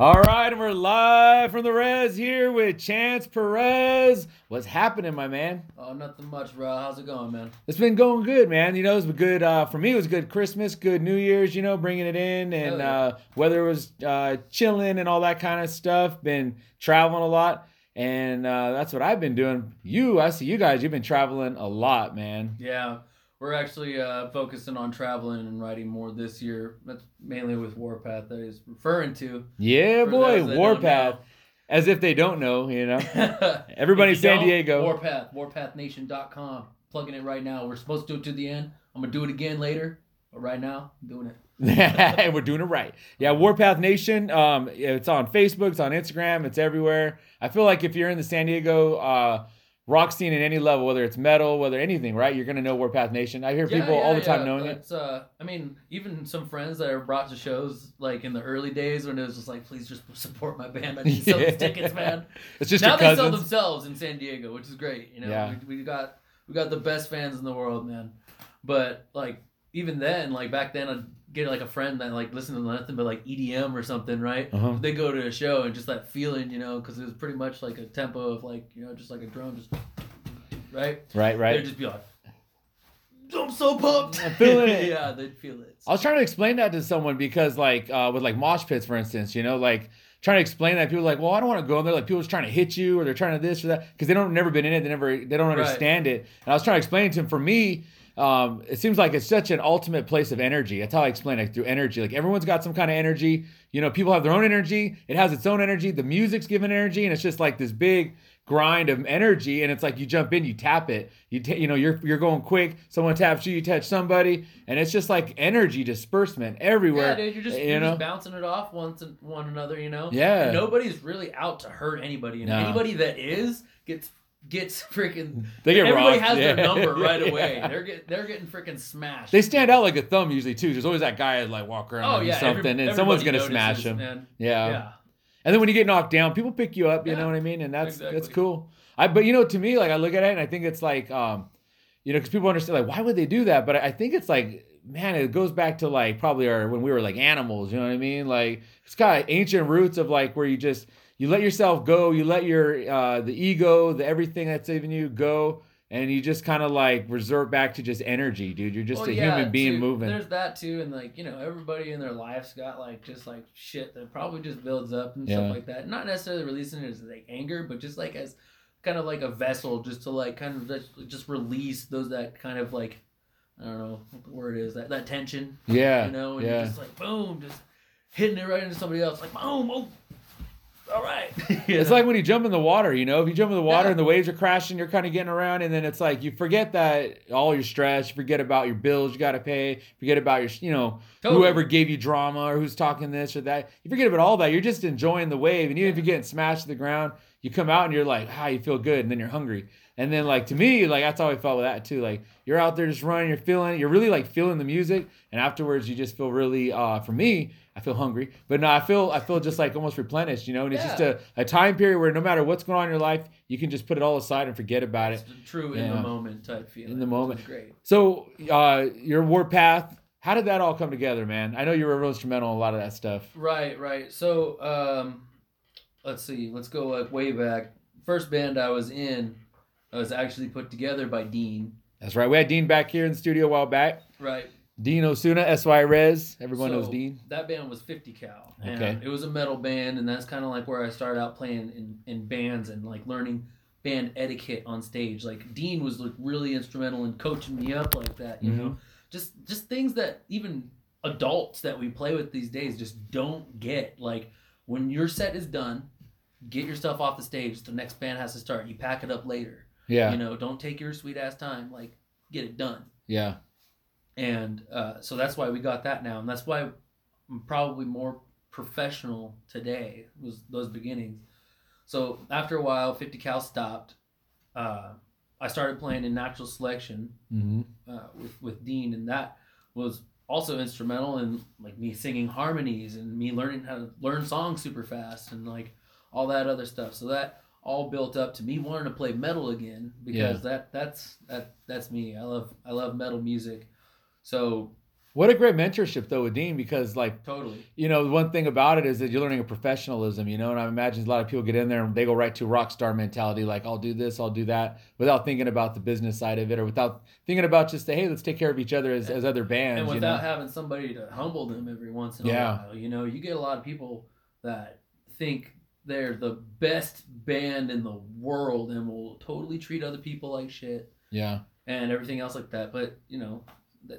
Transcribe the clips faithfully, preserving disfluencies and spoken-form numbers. All right, and we're live from the res here with Chance Perez. What's happening, my man? Oh, nothing much, bro. How's it going, man? It's been going good, man. You know, it's been good. Uh, for me, it was good Christmas, good New Year's, you know, bringing it in. And yeah. uh, weather was uh, chilling and all that kind of stuff. Been traveling a lot. And uh, that's what I've been doing. You, I see you guys, you've been traveling a lot, man. Yeah, we're actually uh, focusing on traveling and writing more this year. That's mainly with Warpath that he's referring to. Yeah, boy, Warpath. As if they don't know, you know. Everybody in San Diego. Warpath, warpath nation dot com. Plugging it right now. We're supposed to do it to the end. I'm going to do it again later. But right now, I'm doing it. And we're doing it right. Yeah, Warpath Nation. Um, it's on Facebook. It's on Instagram. It's everywhere. I feel like if you're in the San Diego uh rock scene at any level, whether it's metal, whether anything, right? You're gonna know Warpath Nation. I hear yeah, people yeah, all the yeah. time knowing it's, it. Uh, I mean, even some friends that are brought to shows like in the early days when it was just like, please just support my band. I need to sell these tickets, man. It's just now they cousins. Sell themselves in San Diego, which is great. You know, yeah. we, we got we got the best fans in the world, man. But like even then, like back then, I'd get like a friend that like listened to nothing but like E D M or something, right? Uh-huh. They go to a show and just that feeling, you know, because it was pretty much like a tempo of like, you know, just like a drum, just right, right, right. They'd just be like, I'm so pumped. I'm feeling it. Yeah, they'd feel it. I was trying to explain that to someone because like uh, with like mosh pits, for instance, you know, like trying to explain that people are like, well, I don't want to go in there. Like people's trying to hit you or they're trying to this or that because they don't never been in it. They never they don't understand right. it. And I was trying to explain to him for me. Um, it seems like it's such an ultimate place of energy. That's how I explain it, through energy. Like everyone's got some kind of energy. You know, people have their own energy. It has its own energy. The music's given energy, and it's just like this big grind of energy. And it's like you jump in, you tap it. You t- you know, you're you're going quick. Someone taps you, you touch somebody, and it's just like energy disbursement everywhere. Yeah, dude, you're just, you you're just bouncing it off one to one another. You know, yeah. And nobody's really out to hurt anybody, and no. anybody that is gets. Gets freaking. They get everybody robbed. Has yeah. their number right away. Yeah. They're get, they're getting freaking smashed. They stand out like a thumb usually too. There's always that guy that like walk around oh, yeah. or something, Every, and someone's gonna smash him. Yeah. yeah. And then when you get knocked down, people pick you up. You yeah. know what I mean? And that's exactly. that's cool. I but you know to me like I look at it and I think it's like um, you know because people understand like why would they do that? But I think it's like. Man, it goes back to like probably our when we were like animals, you know what I mean? Like it's got ancient roots of like where you just you let yourself go, you let your uh the ego, the everything that's in you go, and you just kind of like resort back to just energy, dude. You're just well, a yeah, human being too, moving. There's that too, and like you know everybody in their life's got like just like shit that probably just builds up and yeah. stuff like that. Not necessarily releasing it as like anger, but just like as kind of like a vessel, just to like kind of just release those that kind of like. I don't know what the word is, that, that tension. Yeah. You know, and yeah. you're just like, boom, just hitting it right into somebody else. Like, boom, oh, all right. It's know? Like when you jump in the water, you know, if you jump in the water yeah. and the waves are crashing, you're kind of getting around. And then it's like, you forget that all your stress, you forget about your bills you got to pay, forget about your, you know, totally. Whoever gave you drama or who's talking this or that. You forget about all that. You're just enjoying the wave. And even yeah. if you're getting smashed to the ground, you come out and you're like, ah, you feel good. And then you're hungry. And then, like, to me, like, that's how I felt with that, too. Like, you're out there just running, you're feeling it. You're really, like, feeling the music. And afterwards, you just feel really, uh, for me, I feel hungry. But no, I feel I feel just, like, almost replenished, you know? And yeah. it's just a, a time period where no matter what's going on in your life, you can just put it all aside and forget about it's it. It's true in yeah. the moment type feeling. In the moment. Great. So, uh, your Warpath, how did that all come together, man? I know you were real instrumental in a lot of that stuff. Right, right. So, um, let's see. Let's go, like, way back. First band I was in. It was actually put together by Dean. That's right. We had Dean back here in the studio a while back. Right. Dean Osuna, S Y Rez. Everyone so, knows Dean. That band was fifty cal. And okay. It was a metal band, and that's kind of like where I started out playing in, in bands and like learning band etiquette on stage. Like Dean was like really instrumental in coaching me up like that, you mm-hmm. know? Just just things that even adults that we play with these days just don't get. Like when your set is done, get yourself off the stage. The next band has to start. You pack it up later. Yeah. You know, don't take your sweet ass time. Like, get it done. Yeah. And uh, so that's why we got that now. And that's why I'm probably more professional today was those beginnings. So after a while, fifty cal stopped. Uh, I started playing in Natural Selection mm-hmm. uh, with, with Dean. And that was also instrumental in like me singing harmonies and me learning how to learn songs super fast and like all that other stuff. So that all built up to me wanting to play metal again because yeah. that that's that that's me. I love I love metal music. So What a great mentorship though with Dean, because like totally, you know, one thing about it is that you're learning a professionalism, you know, and I imagine a lot of people get in there and they go right to rock star mentality, like I'll do this, I'll do that, without thinking about the business side of it, or without thinking about just the, hey, let's take care of each other as, and, as other bands, and without you know? having somebody to humble them every once in yeah. a while. You know, you get a lot of people that think they're the best band in the world and will totally treat other people like shit. Yeah, and everything else like that, but you know.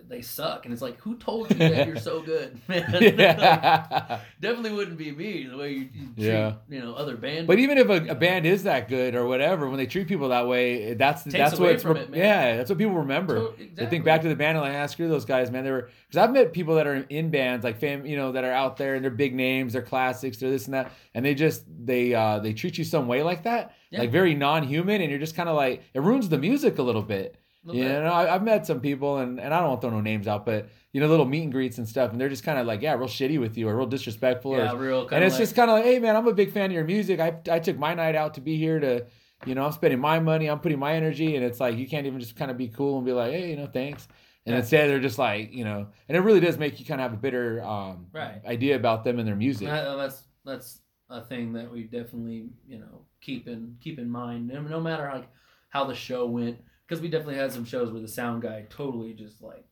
They suck, and it's like, who told you that you're so good, man? Yeah. Like, definitely wouldn't be me the way you, you treat yeah. you know other band. But even if a, a band is that good or whatever, when they treat people that way, that's Takes that's what it's from it, man. Yeah, that's what people remember. So, exactly. They think back to the band and like, ah, screw those guys, man. They were because I've met people that are in, in bands like fam, you know, that are out there and they're big names, they're classics, they're this and that, and they just they uh, they treat you some way like that, yeah. like very non-human, and you're just kind of like it ruins the music a little bit. You know, I, I've met some people, and, and I don't want to throw no names out, but, you know, little meet and greets and stuff, and they're just kind of like, yeah, real shitty with you or real disrespectful. Yeah, or, real kind of And it's like, just kind of like, hey, man, I'm a big fan of your music. I I took my night out to be here to, you know, I'm spending my money. I'm putting my energy. And it's like, you can't even just kind of be cool and be like, hey, you know, thanks. And yeah. instead they're just like, you know, and it really does make you kind of have a bitter um, right. idea about them and their music. Uh, that's that's a thing that we definitely, you know, keep in, keep in mind, no matter like how the show went. Because we definitely had some shows where the sound guy totally just like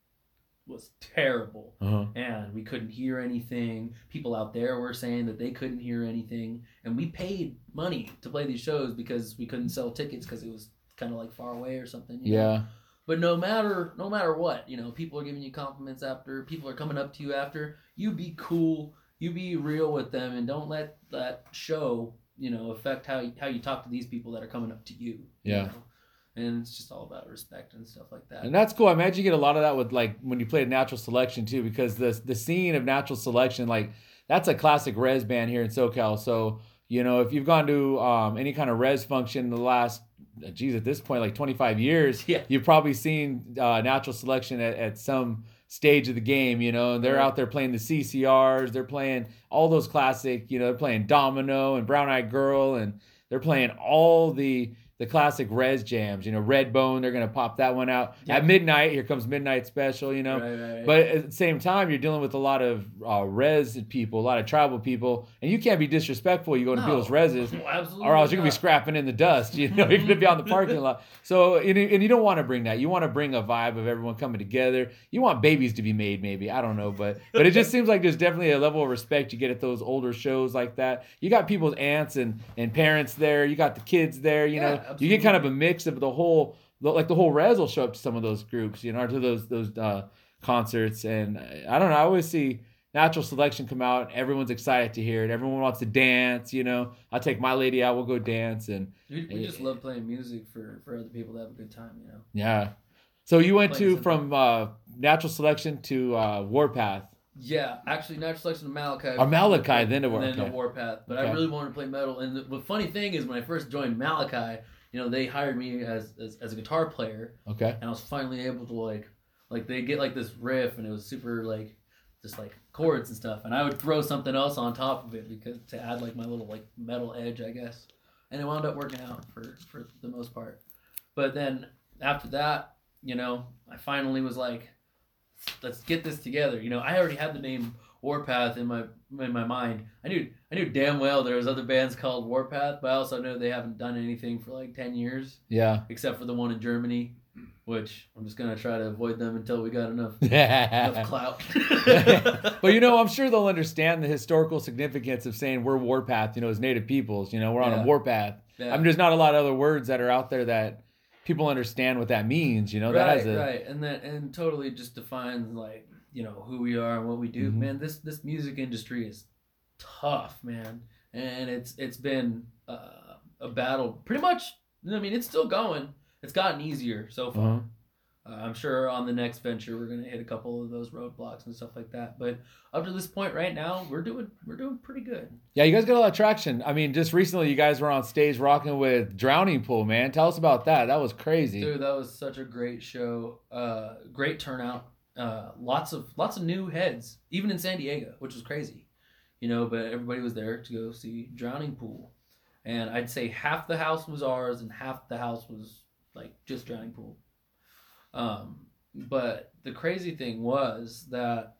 was terrible, uh-huh. and we couldn't hear anything. People out there were saying that they couldn't hear anything, and we paid money to play these shows because we couldn't sell tickets because it was kind of like far away or something. You yeah. know? But no matter no matter what, you know, people are giving you compliments after, people are coming up to you after. You be cool, you be real with them, and don't let that show, you know, affect how you, how you talk to these people that are coming up to you. Yeah. You know? And it's just all about respect and stuff like that. And that's cool. I imagine you get a lot of that with like when you play Natural Selection too, because the the scene of Natural Selection, like that's a classic res band here in SoCal. So, you know, if you've gone to um, any kind of res function in the last, geez, at this point, like twenty-five years, yeah. you've probably seen uh, Natural Selection at, at some stage of the game, you know, and they're right. out there playing the C C Rs. They're playing all those classic, you know, they're playing Domino and Brown Eyed Girl, and they're playing all the... the classic res jams, you know, Redbone, they're going to pop that one out. Yeah. At midnight, here comes Midnight Special, you know. Right, right, right. But at the same time, you're dealing with a lot of uh, res people, a lot of tribal people, and you can't be disrespectful. You go to no. people's reses, well, or else you're going to be scrapping in the dust. You know, you're going to be out in the parking lot. So, and, and you don't want to bring that. You want to bring a vibe of everyone coming together. You want babies to be made, maybe. I don't know. But but it just seems like there's definitely a level of respect you get at those older shows like that. You got people's aunts and, and parents there. You got the kids there, you yeah. know. Absolutely. You get kind of a mix of the whole, like the whole res will show up to some of those groups, you know, or to those those uh, concerts. And I don't know, I always see Natural Selection come out. Everyone's excited to hear it. Everyone wants to dance, you know. I'll take my lady out. We'll go dance. And we, we just love playing music for, for other people to have a good time, you know. Yeah. So you went to something. from uh, Natural Selection to uh, Warpath. Yeah, actually Natural Selection to Malachi. Or Malachi, then to Warpath. Then to Warpath. But okay. I really wanted to play metal. And the, the funny thing is, when I first joined Malachi, you know, they hired me as, as as a guitar player. Okay. And I was finally able to, like, like they get, like, this riff, and it was super, like, just, like, chords and stuff. And I would throw something else on top of it because to add, like, my little, like, metal edge, I guess. And it wound up working out for, for the most part. But then after that, you know, I finally was like, let's get this together. You know, I already had the name Warpath in my in my mind. I knew I knew damn well there was other bands called Warpath, but I also know they haven't done anything for like ten years. Yeah. Except for the one in Germany, which I'm just gonna try to avoid them until we got enough enough clout. But you know, I'm sure they'll understand the historical significance of saying we're Warpath. You know, as Native peoples, you know, we're on yeah. a warpath. Yeah. I mean, there's not a lot of other words that are out there that people understand what that means, you know. Right, that has a right, and that and totally just defines like, you know, who we are and what we do. Mm-hmm. Man, this this music industry is tough, man, and it's it's been uh, a battle pretty much. I mean, it's still going. It's gotten easier so far. Uh-huh. Uh, I'm sure on the next venture we're gonna hit a couple of those roadblocks and stuff like that. But up to this point, right now, we're doing we're doing pretty good. Yeah, you guys got a lot of traction. I mean, just recently you guys were on stage rocking with Drowning Pool, man. Tell us about that. That was crazy. Dude, that was such a great show. Uh, great turnout. Uh, lots of lots of new heads, even in San Diego, which was crazy. You know, but everybody was there to go see Drowning Pool. And I'd say half the house was ours and half the house was like just Drowning Pool. Um, But the crazy thing was that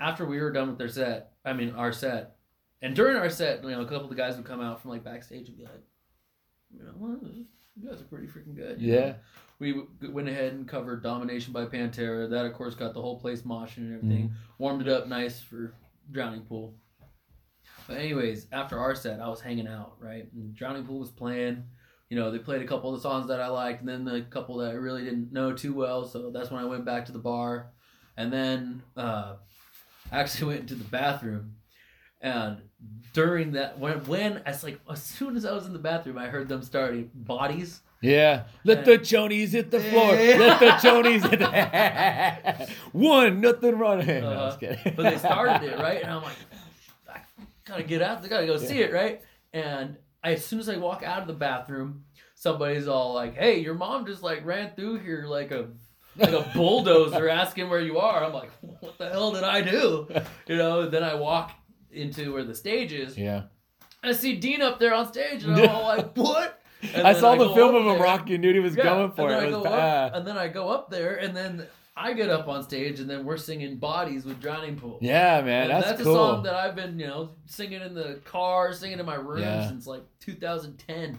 after we were done with their set, I mean, our set, and during our set, you know, a couple of the guys would come out from like backstage and be like, you know, well, you guys are pretty freaking good. Yeah. Know? We went ahead and covered Domination by Pantera. That, of course, got the whole place moshing and everything. Mm-hmm. Warmed it up nice for Drowning Pool. But anyways, after our set, I was hanging out, right? And Drowning Pool was playing. You know, they played a couple of the songs that I liked, and then the couple that I really didn't know too well. So that's when I went back to the bar. And then uh, I actually went into the bathroom. And during that, when, when I was like, as soon as I was in the bathroom, I heard them starting Bodies. Yeah. Let and, the chonies hit the floor. Yeah. Let the chonies hit the One, nothing running. Uh, no, I was kidding. But they started it, right? And I'm like, I gotta get out. I gotta go yeah. see it, right? And I, as soon as I walk out of the bathroom, somebody's all like, hey, your mom just like ran through here like a like a bulldozer asking where you are. I'm like, what the hell did I do? You know, then I walk into where the stage is. Yeah. And I see Dean up there on stage, and I'm all like, what? And I saw I the film of him rocking, dude. He was yeah. going for and it. it was up, and then I go up there, and then I get up on stage, and then we're singing Bodies with Drowning Pool. Yeah, man, and that's, that's cool. That's a song that I've been, you know, singing in the car, singing in my room yeah. since like two thousand ten.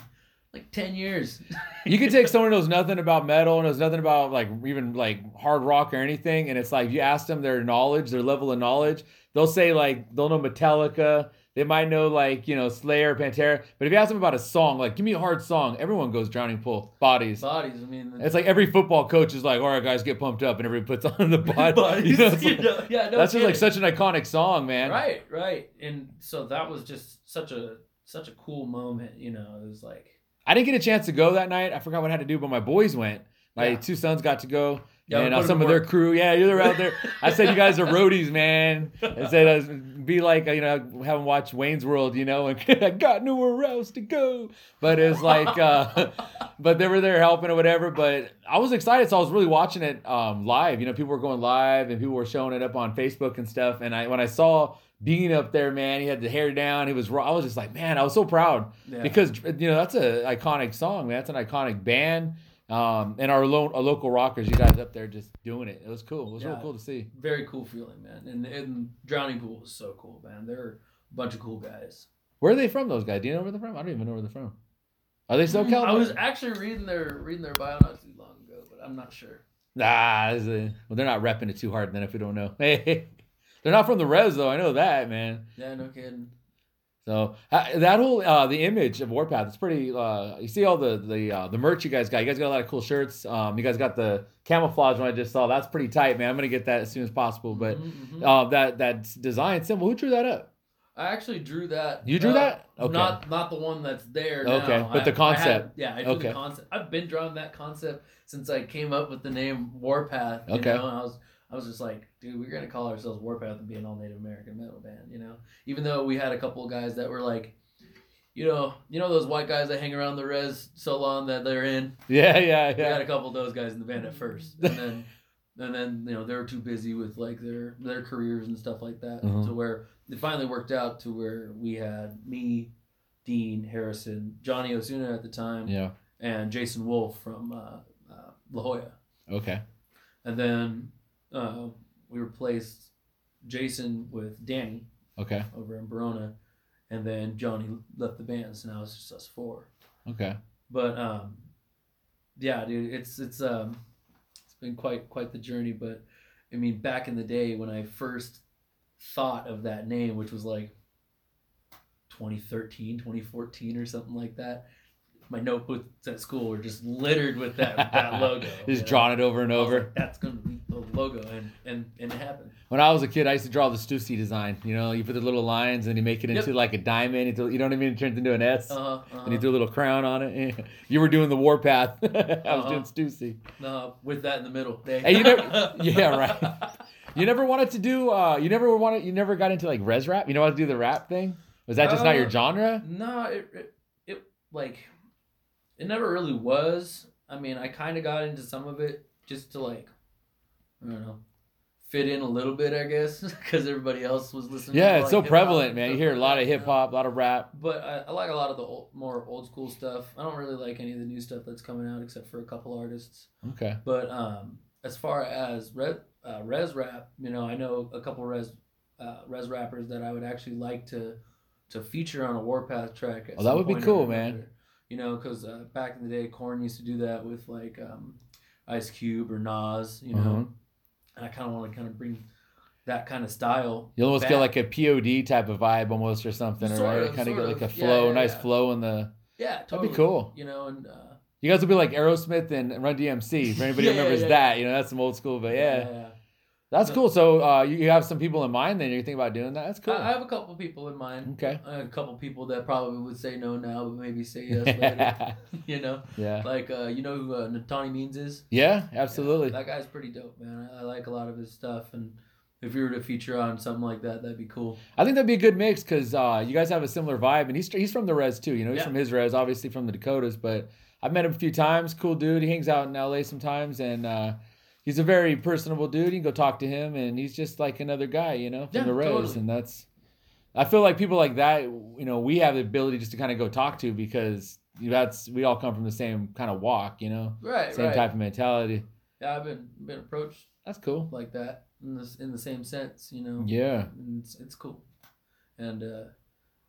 Like ten years. You can take someone who knows nothing about metal, knows nothing about like even like hard rock or anything, and it's like you ask them their knowledge, their level of knowledge, they'll say like they'll know Metallica, they might know like, you know, Slayer, Pantera, but if you ask them about a song, like give me a hard song, everyone goes Drowning Pool, Bodies. Bodies, I mean. It's like every football coach is like, all right, guys, get pumped up, and everybody puts on the body. Bodies. You know, like, you know, yeah, no that's kidding. Just like such an iconic song, man. Right, right, and so that was just such a such a cool moment, you know, it was like. I didn't get a chance to go that night. I forgot what I had to do, but my boys went. My yeah. two sons got to go. Yeah, and uh, some of work. Their crew. Yeah, you're out there. I said, you guys are roadies, man. I said, I was, be like, you know, haven't watched Wayne's World, you know, and I got nowhere else to go. But it was like, uh, but they were there helping or whatever. But I was excited, so I was really watching it um, live. You know, people were going live, and people were showing it up on Facebook and stuff. And I when I saw Dean up there, man, he had the hair down. He was raw. I was just like, man, I was so proud yeah. because, you know, that's an iconic song, man. That's an iconic band. Um, and our, lo- our local rockers, you guys up there just doing it. It was cool. It was yeah, real cool to see. Very cool feeling, man. And, and Drowning Pool was so cool, man. They're a bunch of cool guys. Where are they from, those guys? Do you know where they're from? I don't even know where they're from. Are they SoCal? Mm, I was actually reading their reading their bio not too long ago, but I'm not sure. Nah, a, well, they're not repping it too hard then if we don't know. Hey. They're not from the res, though. I know that, man. Yeah, no kidding. So uh, that whole, uh, the image of Warpath, it's pretty, uh, you see all the the uh, the merch you guys got. You guys got a lot of cool shirts. Um, you guys got the camouflage one I just saw. That's pretty tight, man. I'm going to get that as soon as possible. But mm-hmm. uh, that that design symbol, who drew that up? I actually drew that. You drew uh, that? Okay. Not not the one that's there now. Okay, but I, the concept. I had, yeah, I drew okay. the concept. I've been drawing that concept since I came up with the name Warpath. You okay. know, and I was... I was just like, dude, we're gonna call ourselves Warpath and be an all Native American metal band, you know. Even though we had a couple of guys that were like, you know, you know those white guys that hang around the res so long that they're in. Yeah, yeah, yeah. We had a couple of those guys in the band at first, and then, and then you know they were too busy with like their their careers and stuff like that, mm-hmm. to where it finally worked out to where we had me, Dean, Harrison, Johnny Osuna at the time, yeah, and Jason Wolf from uh, uh, La Jolla. Okay, and then. Uh, we replaced Jason with Danny okay. over in Verona, and then Johnny left the band, so now it's just us four. Okay. But um, yeah, dude, it's it's um, it's been quite quite the journey. But I mean, back in the day when I first thought of that name, which was like twenty thirteen, twenty fourteen, or something like that. My notebooks at school were just littered with that that logo. Just know? Drawing it over and over. Like, that's gonna be the logo, and, and and it happened. When I was a kid, I used to draw the Stussy design. You know, you put the little lines and you make it into yep. like a diamond. Into, you know what I mean? It turns into an S, uh-huh, uh-huh. and you do a little crown on it. You were doing the Warpath. I uh-huh. was doing Stussy. No, with that in the middle. Hey, you never, yeah, right. You never wanted to do. Uh, you never wanted. You never got into like res rap. You know how to do the rap thing? Was that just uh, not your genre? No, it it, it like. It never really was. I mean, I kind of got into some of it just to, like, I don't know, fit in a little bit, I guess, because everybody else was listening. Yeah, to it's like so hip-hop prevalent, man. You hear a lot of hip-hop, a lot of rap. But I, I like a lot of the old, more old-school stuff. I don't really like any of the new stuff that's coming out except for a couple artists. Okay. But um, as far as res, uh, res rap, you know, I know a couple of res uh, res rappers that I would actually like to to feature on a Warpath track. Oh, that would be cool, man. You know, because uh, back in the day, Korn used to do that with like um, Ice Cube or Nas, you know. Mm-hmm. And I kind of want to kind of bring that kind of style. You'll almost back. Get like a P O D type of vibe almost or something, sort right? Kind of get like a flow, yeah, yeah, nice yeah. flow in the. Yeah, totally. That'd be cool. You know, and. Uh, You guys will be like Aerosmith and Run D M C. For anybody yeah, who remembers yeah, yeah. that, you know, that's some old school, but yeah. yeah, yeah. That's cool. So uh, you have some people in mind then? You think about doing that? That's cool. I have a couple people in mind. Okay. I have a couple people that probably would say no now, but maybe say yes later. You know? Yeah. Like, uh, you know who uh, Natani Means is? Yeah, absolutely. Yeah, that guy's pretty dope, man. I, I like a lot of his stuff. And if you were to feature on something like that, that'd be cool. I think that'd be a good mix because uh, you guys have a similar vibe. And he's, he's from the res too. You know, he's yeah. from his res, obviously from the Dakotas, but... I've met him a few times. Cool dude. He hangs out in L A sometimes, and uh, he's a very personable dude. You can go talk to him, and he's just like another guy, you know, from yeah, the res. Totally. And that's, I feel like people like that, you know, we have the ability just to kind of go talk to because that's we all come from the same kind of walk, you know, right, same right. type of mentality. Yeah, I've been been approached. That's cool. Like that in the in the same sense, you know. Yeah, and it's it's cool, and. uh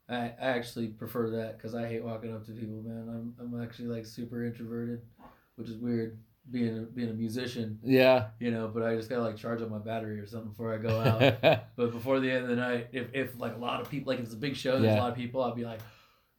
I, I actually prefer that because I hate walking up to people, man. I'm I'm actually like super introverted, which is weird being a, being a musician. Yeah. You know, but I just gotta like charge up my battery or something before I go out. But before the end of the night, if, if like a lot of people, like if it's a big show, there's yeah. a lot of people, I'll be like,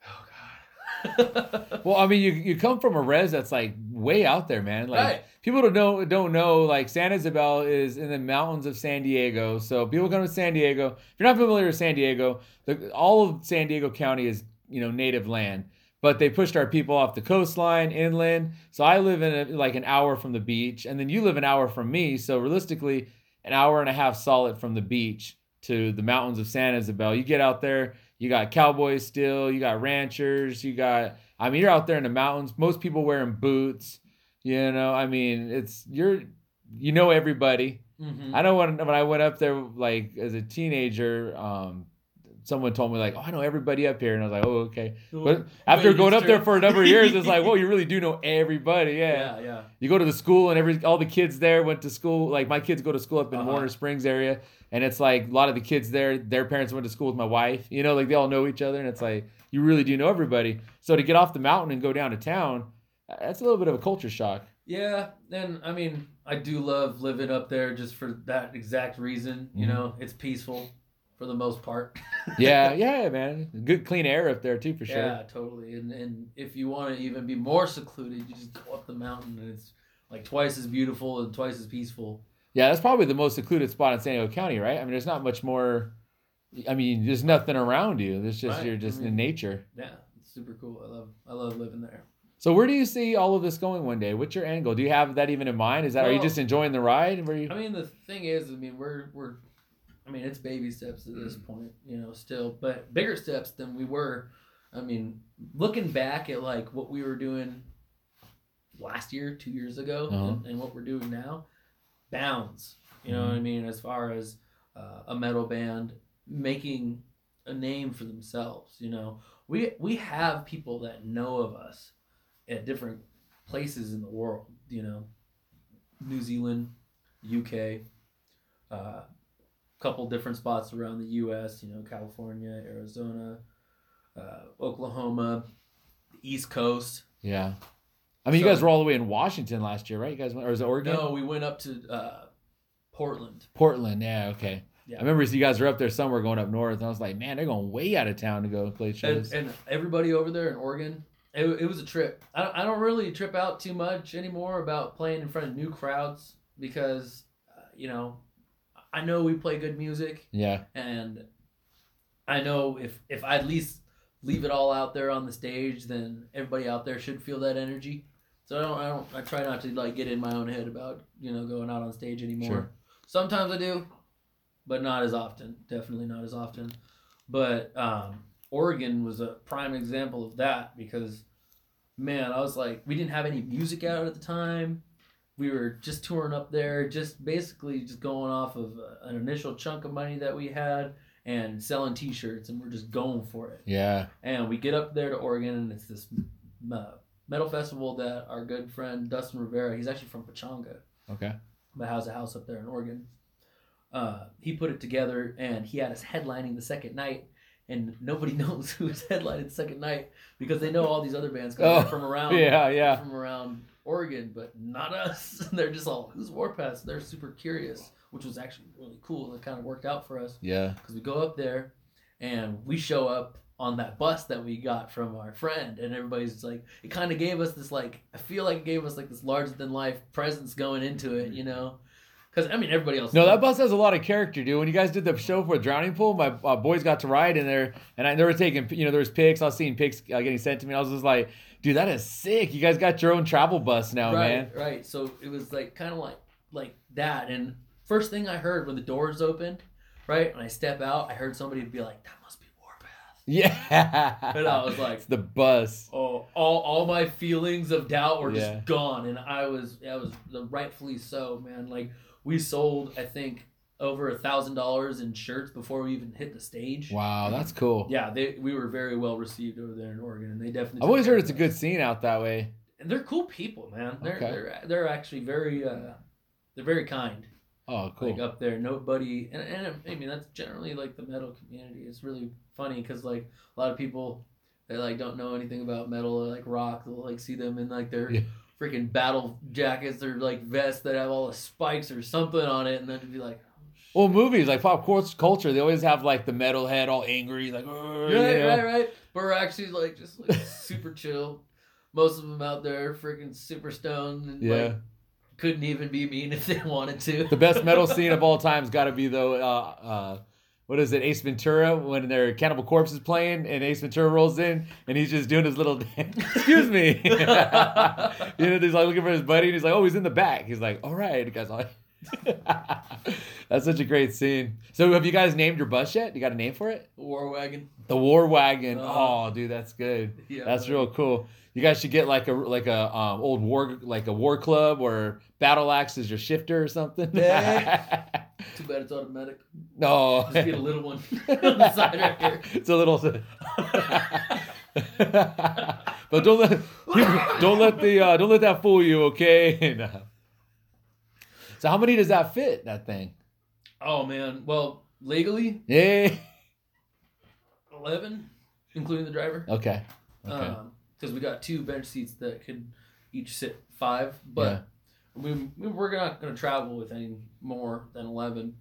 oh god. Well, I mean, you you come from a res that's like way out there, man. Like right. people don't know don't know like San Isabel is in the mountains of San Diego. So people come to San Diego. If you're not familiar with San Diego, the, all of San Diego County is, you know, native land, but they pushed our people off the coastline inland. So I live in a, like an hour from the beach, and then you live an hour from me. So realistically, an hour and a half solid from the beach to the mountains of San Isabel. You get out there, you got cowboys still, you got ranchers, you got, I mean, you're out there in the mountains, most people wearing boots, you know, I mean, it's, you're, you know, everybody. Mm-hmm. I know when, when I went up there, like as a teenager, um, someone told me like, oh, I know everybody up here. And I was like, oh, okay. But after going up there for a number of years, it's like, whoa, you really do know everybody. Yeah. Yeah, yeah. You go to the school and every, all the kids there went to school. Like my kids go to school up in uh-huh. Warner Springs area. And it's like a lot of the kids there, their parents went to school with my wife, you know, like they all know each other. And it's like, you really do know everybody. So to get off the mountain and go down to town, that's a little bit of a culture shock. Yeah. And I mean, I do love living up there just for that exact reason. Mm-hmm. You know, it's peaceful. For the most part. yeah, yeah, man. Good clean air up there too, for sure. Yeah, totally. And and if you want to even be more secluded, you just go up the mountain, and it's like twice as beautiful and twice as peaceful. Yeah, that's probably the most secluded spot in San Diego County, right? I mean, there's not much more. I mean, there's nothing around you. There's just right? you're just I mean, in nature. Yeah, it's super cool. I love I love living there. So where do you see all of this going one day? What's your angle? Do you have that even in mind? Is that well, are you just enjoying the ride? Where you? I mean, the thing is, I mean, we're we're. I mean, it's baby steps at this point, you know, still, but bigger steps than we were. I mean, looking back at like what we were doing last year, two years ago, uh-huh. and, and what we're doing now, bounds, you know what I mean? As far as uh, a metal band making a name for themselves, you know, we, we have people that know of us at different places in the world, you know, New Zealand, U K, uh, couple different spots around the U S, you know, California, Arizona, uh, Oklahoma, the East Coast. Yeah. I mean, so, you guys were all the way in Washington last year, right? You guys went, or is it Oregon? No, we went up to uh, Portland. Portland, yeah, okay. Yeah. I remember you guys were up there somewhere going up north, and I was like, man, they're going way out of town to go play shows. And, and everybody over there in Oregon, it, it was a trip. I don't, I don't really trip out too much anymore about playing in front of new crowds because, uh, you know, I know we play good music. Yeah. And I know if, if I at least leave it all out there on the stage, then everybody out there should feel that energy. So I don't, I don't, I try not to like get in my own head about, you know, going out on stage anymore. Sure. Sometimes I do, but not as often. Definitely not as often. But um, Oregon was a prime example of that because, man, I was like, we didn't have any music out at the time. We were just touring up there, just basically just going off of an initial chunk of money that we had and selling T-shirts, and we're just going for it. Yeah. And we get up there to Oregon, and it's this metal festival that our good friend Dustin Rivera, he's actually from Pechanga. Okay. that has a house up there in Oregon. Uh, he put it together, and he had us headlining the second night, and nobody knows who was headlining the second night because they know all these other bands because oh, they're from around, yeah, yeah. from around Oregon, but not us. They're just all, who's Warpath? They're super curious, which was actually really cool. It kind of worked out for us. Yeah. Because we go up there, and we show up on that bus that we got from our friend, and everybody's like, it kind of gave us this, like, I feel like it gave us, like, this larger-than-life presence going into it, you know? Because, I mean, everybody else... No, that bus has a lot of character, dude. When you guys did the show for Drowning Pool, my uh, boys got to ride in there, and I, they were taking, you know, there was pics. I was seeing pics uh, getting sent to me, and I was just like, dude, that is sick. You guys got your own travel bus now, right, man. Right, right. So it was, like, kind of like like that, and first thing I heard when the doors opened, right, when I step out, I heard somebody be like, that must be... Yeah. And I was like, it's the bus. Oh, all all my feelings of doubt were yeah. just gone. And I was I was rightfully so, man. Like, we sold, I think, over a thousand dollars in shirts before we even hit the stage. Wow, that's cool. Yeah, they we were very well received over there in Oregon, and they definitely... I've always heard it's a good scene out that way. And they're cool people, man. They're okay. they're they're actually very uh, they're very kind. Oh, cool. Like, up there, nobody, and, and I mean, that's generally, like, the metal community. It's really funny, because, like, a lot of people, they, like, don't know anything about metal or, like, rock. They'll, like, see them in, like, their yeah. freaking battle jackets or, like, vests that have all the spikes or something on it, and then to be like... Well, movies, like, pop culture, they always have, like, the metalhead all angry, like... Right, you know? right, right. But we're actually, like, just, like, super chill. Most of them out there freaking super stoned and, yeah. like... Couldn't even be mean if they wanted to. The best metal scene of all time's got to be though. Uh, uh, what is it, Ace Ventura, when their Cannibal Corpse is playing and Ace Ventura rolls in and he's just doing his little dance. Excuse me. You know, he's like looking for his buddy and he's like, oh, he's in the back. He's like, all right, guys. That's such a great scene. So, have you guys named your bus yet? You got a name for it? War Wagon. The War Wagon. Uh, oh, dude, that's good. Yeah, that's real cool. You guys should get like a like a um, old war like a war club or battle axe is your shifter or something. Yeah. Too bad it's automatic. No. Just get a little one on the side right here. It's a little. But don't let don't let the uh, don't let that fool you, okay? No. So how many does that fit, that thing? Oh man, well legally. Yeah. Eleven, including the driver. Okay. Okay. Um, Because we got two bench seats that could each sit five, but yeah. we, we we're not going to travel with any more than eleven.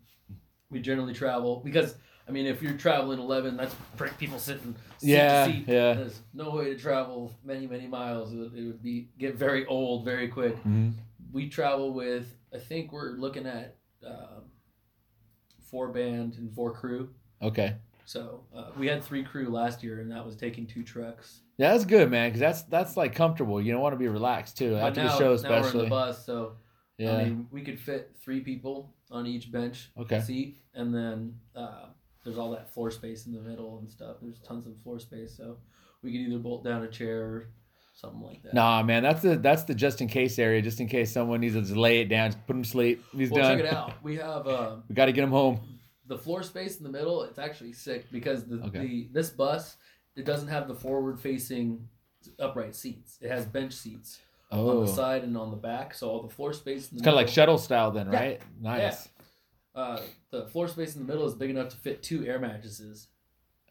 We generally travel because I mean, if you're traveling eleven, that's people sitting seat yeah, to seat. Yeah. There's no way to travel many many miles. It, it would be get very old very quick. Mm-hmm. We travel with I think we're looking at um, four band and four crew. Okay. So uh, we had three crew last year, and that was taking two trucks. Yeah, that's good, man, because that's that's like comfortable. You don't want to be relaxed too after now, the show, especially. Now we're in the bus, so yeah. I mean, we could fit three people on each bench okay. seat, and then uh, there's all that floor space in the middle and stuff. There's tons of floor space, so we could either bolt down a chair or something like that. Nah, man, that's the that's the just in case area, just in case someone needs to just lay it down, just put him to sleep. He's well, done. Check it out. We have uh, we got to get him home. The floor space in the middle, it's actually sick because the, okay. the this bus, it doesn't have the forward-facing upright seats. It has bench seats oh. on the side and on the back, so all the floor space in the it's middle... It's kind of like shuttle style then, yeah. right? Nice. Yeah. Uh, the floor space in the middle is big enough to fit two air mattresses.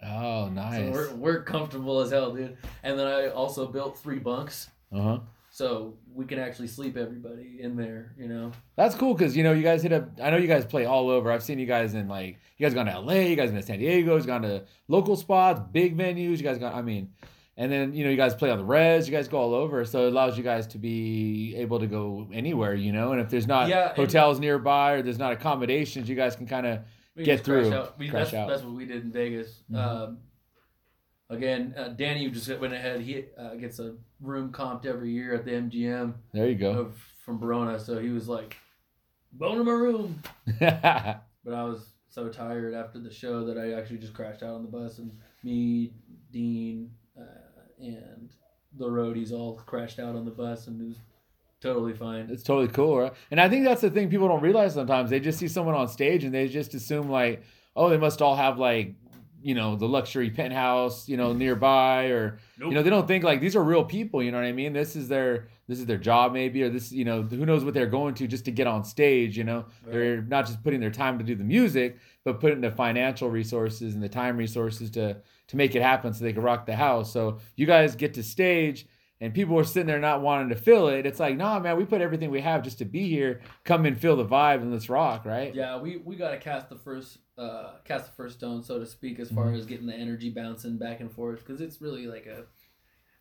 Oh, nice. So we're, we're comfortable as hell, dude. And then I also built three bunks. Uh-huh. So we can actually sleep everybody in there, you know. That's cool because, you know, you guys hit up. I know you guys play all over. I've seen you guys in, like, you guys gone to L A, you guys been to San Diego, you guys gone to local spots, big venues. You guys gone, I mean, and then, you know, you guys play on the res. You guys go all over. So it allows you guys to be able to go anywhere, you know. And if there's not yeah, hotels nearby or there's not accommodations, you guys can kind of get through. Crash out. We, crash that's, out. That's what we did in Vegas. Mm-hmm. Um, Again, uh, Danny just went ahead. He uh, gets a room comped every year at the M G M. There you go. Of, from Verona. So he was like, bone in my room. But I was so tired after the show that I actually just crashed out on the bus. And me, Dean, uh, and the roadies all crashed out on the bus. And it was totally fine. It's totally cool, right? And I think that's the thing people don't realize sometimes. They just see someone on stage and they just assume, like, oh, they must all have, like, you know, the luxury penthouse, you know, nearby, or nope. you know, they don't think like these are real people, you know what I mean? This is their this is their job maybe, or this, you know, who knows what they're going to just to get on stage, you know. Right. They're not just putting their time to do the music, but putting the financial resources and the time resources to to make it happen so they can rock the house. So you guys get to stage and people are sitting there not wanting to feel it. It's like, nah, man, we put everything we have just to be here. Come and feel the vibe and let's rock, right? Yeah, we, we got to cast the first uh, cast the first stone, so to speak, as far mm-hmm. as getting the energy bouncing back and forth, because it's really like a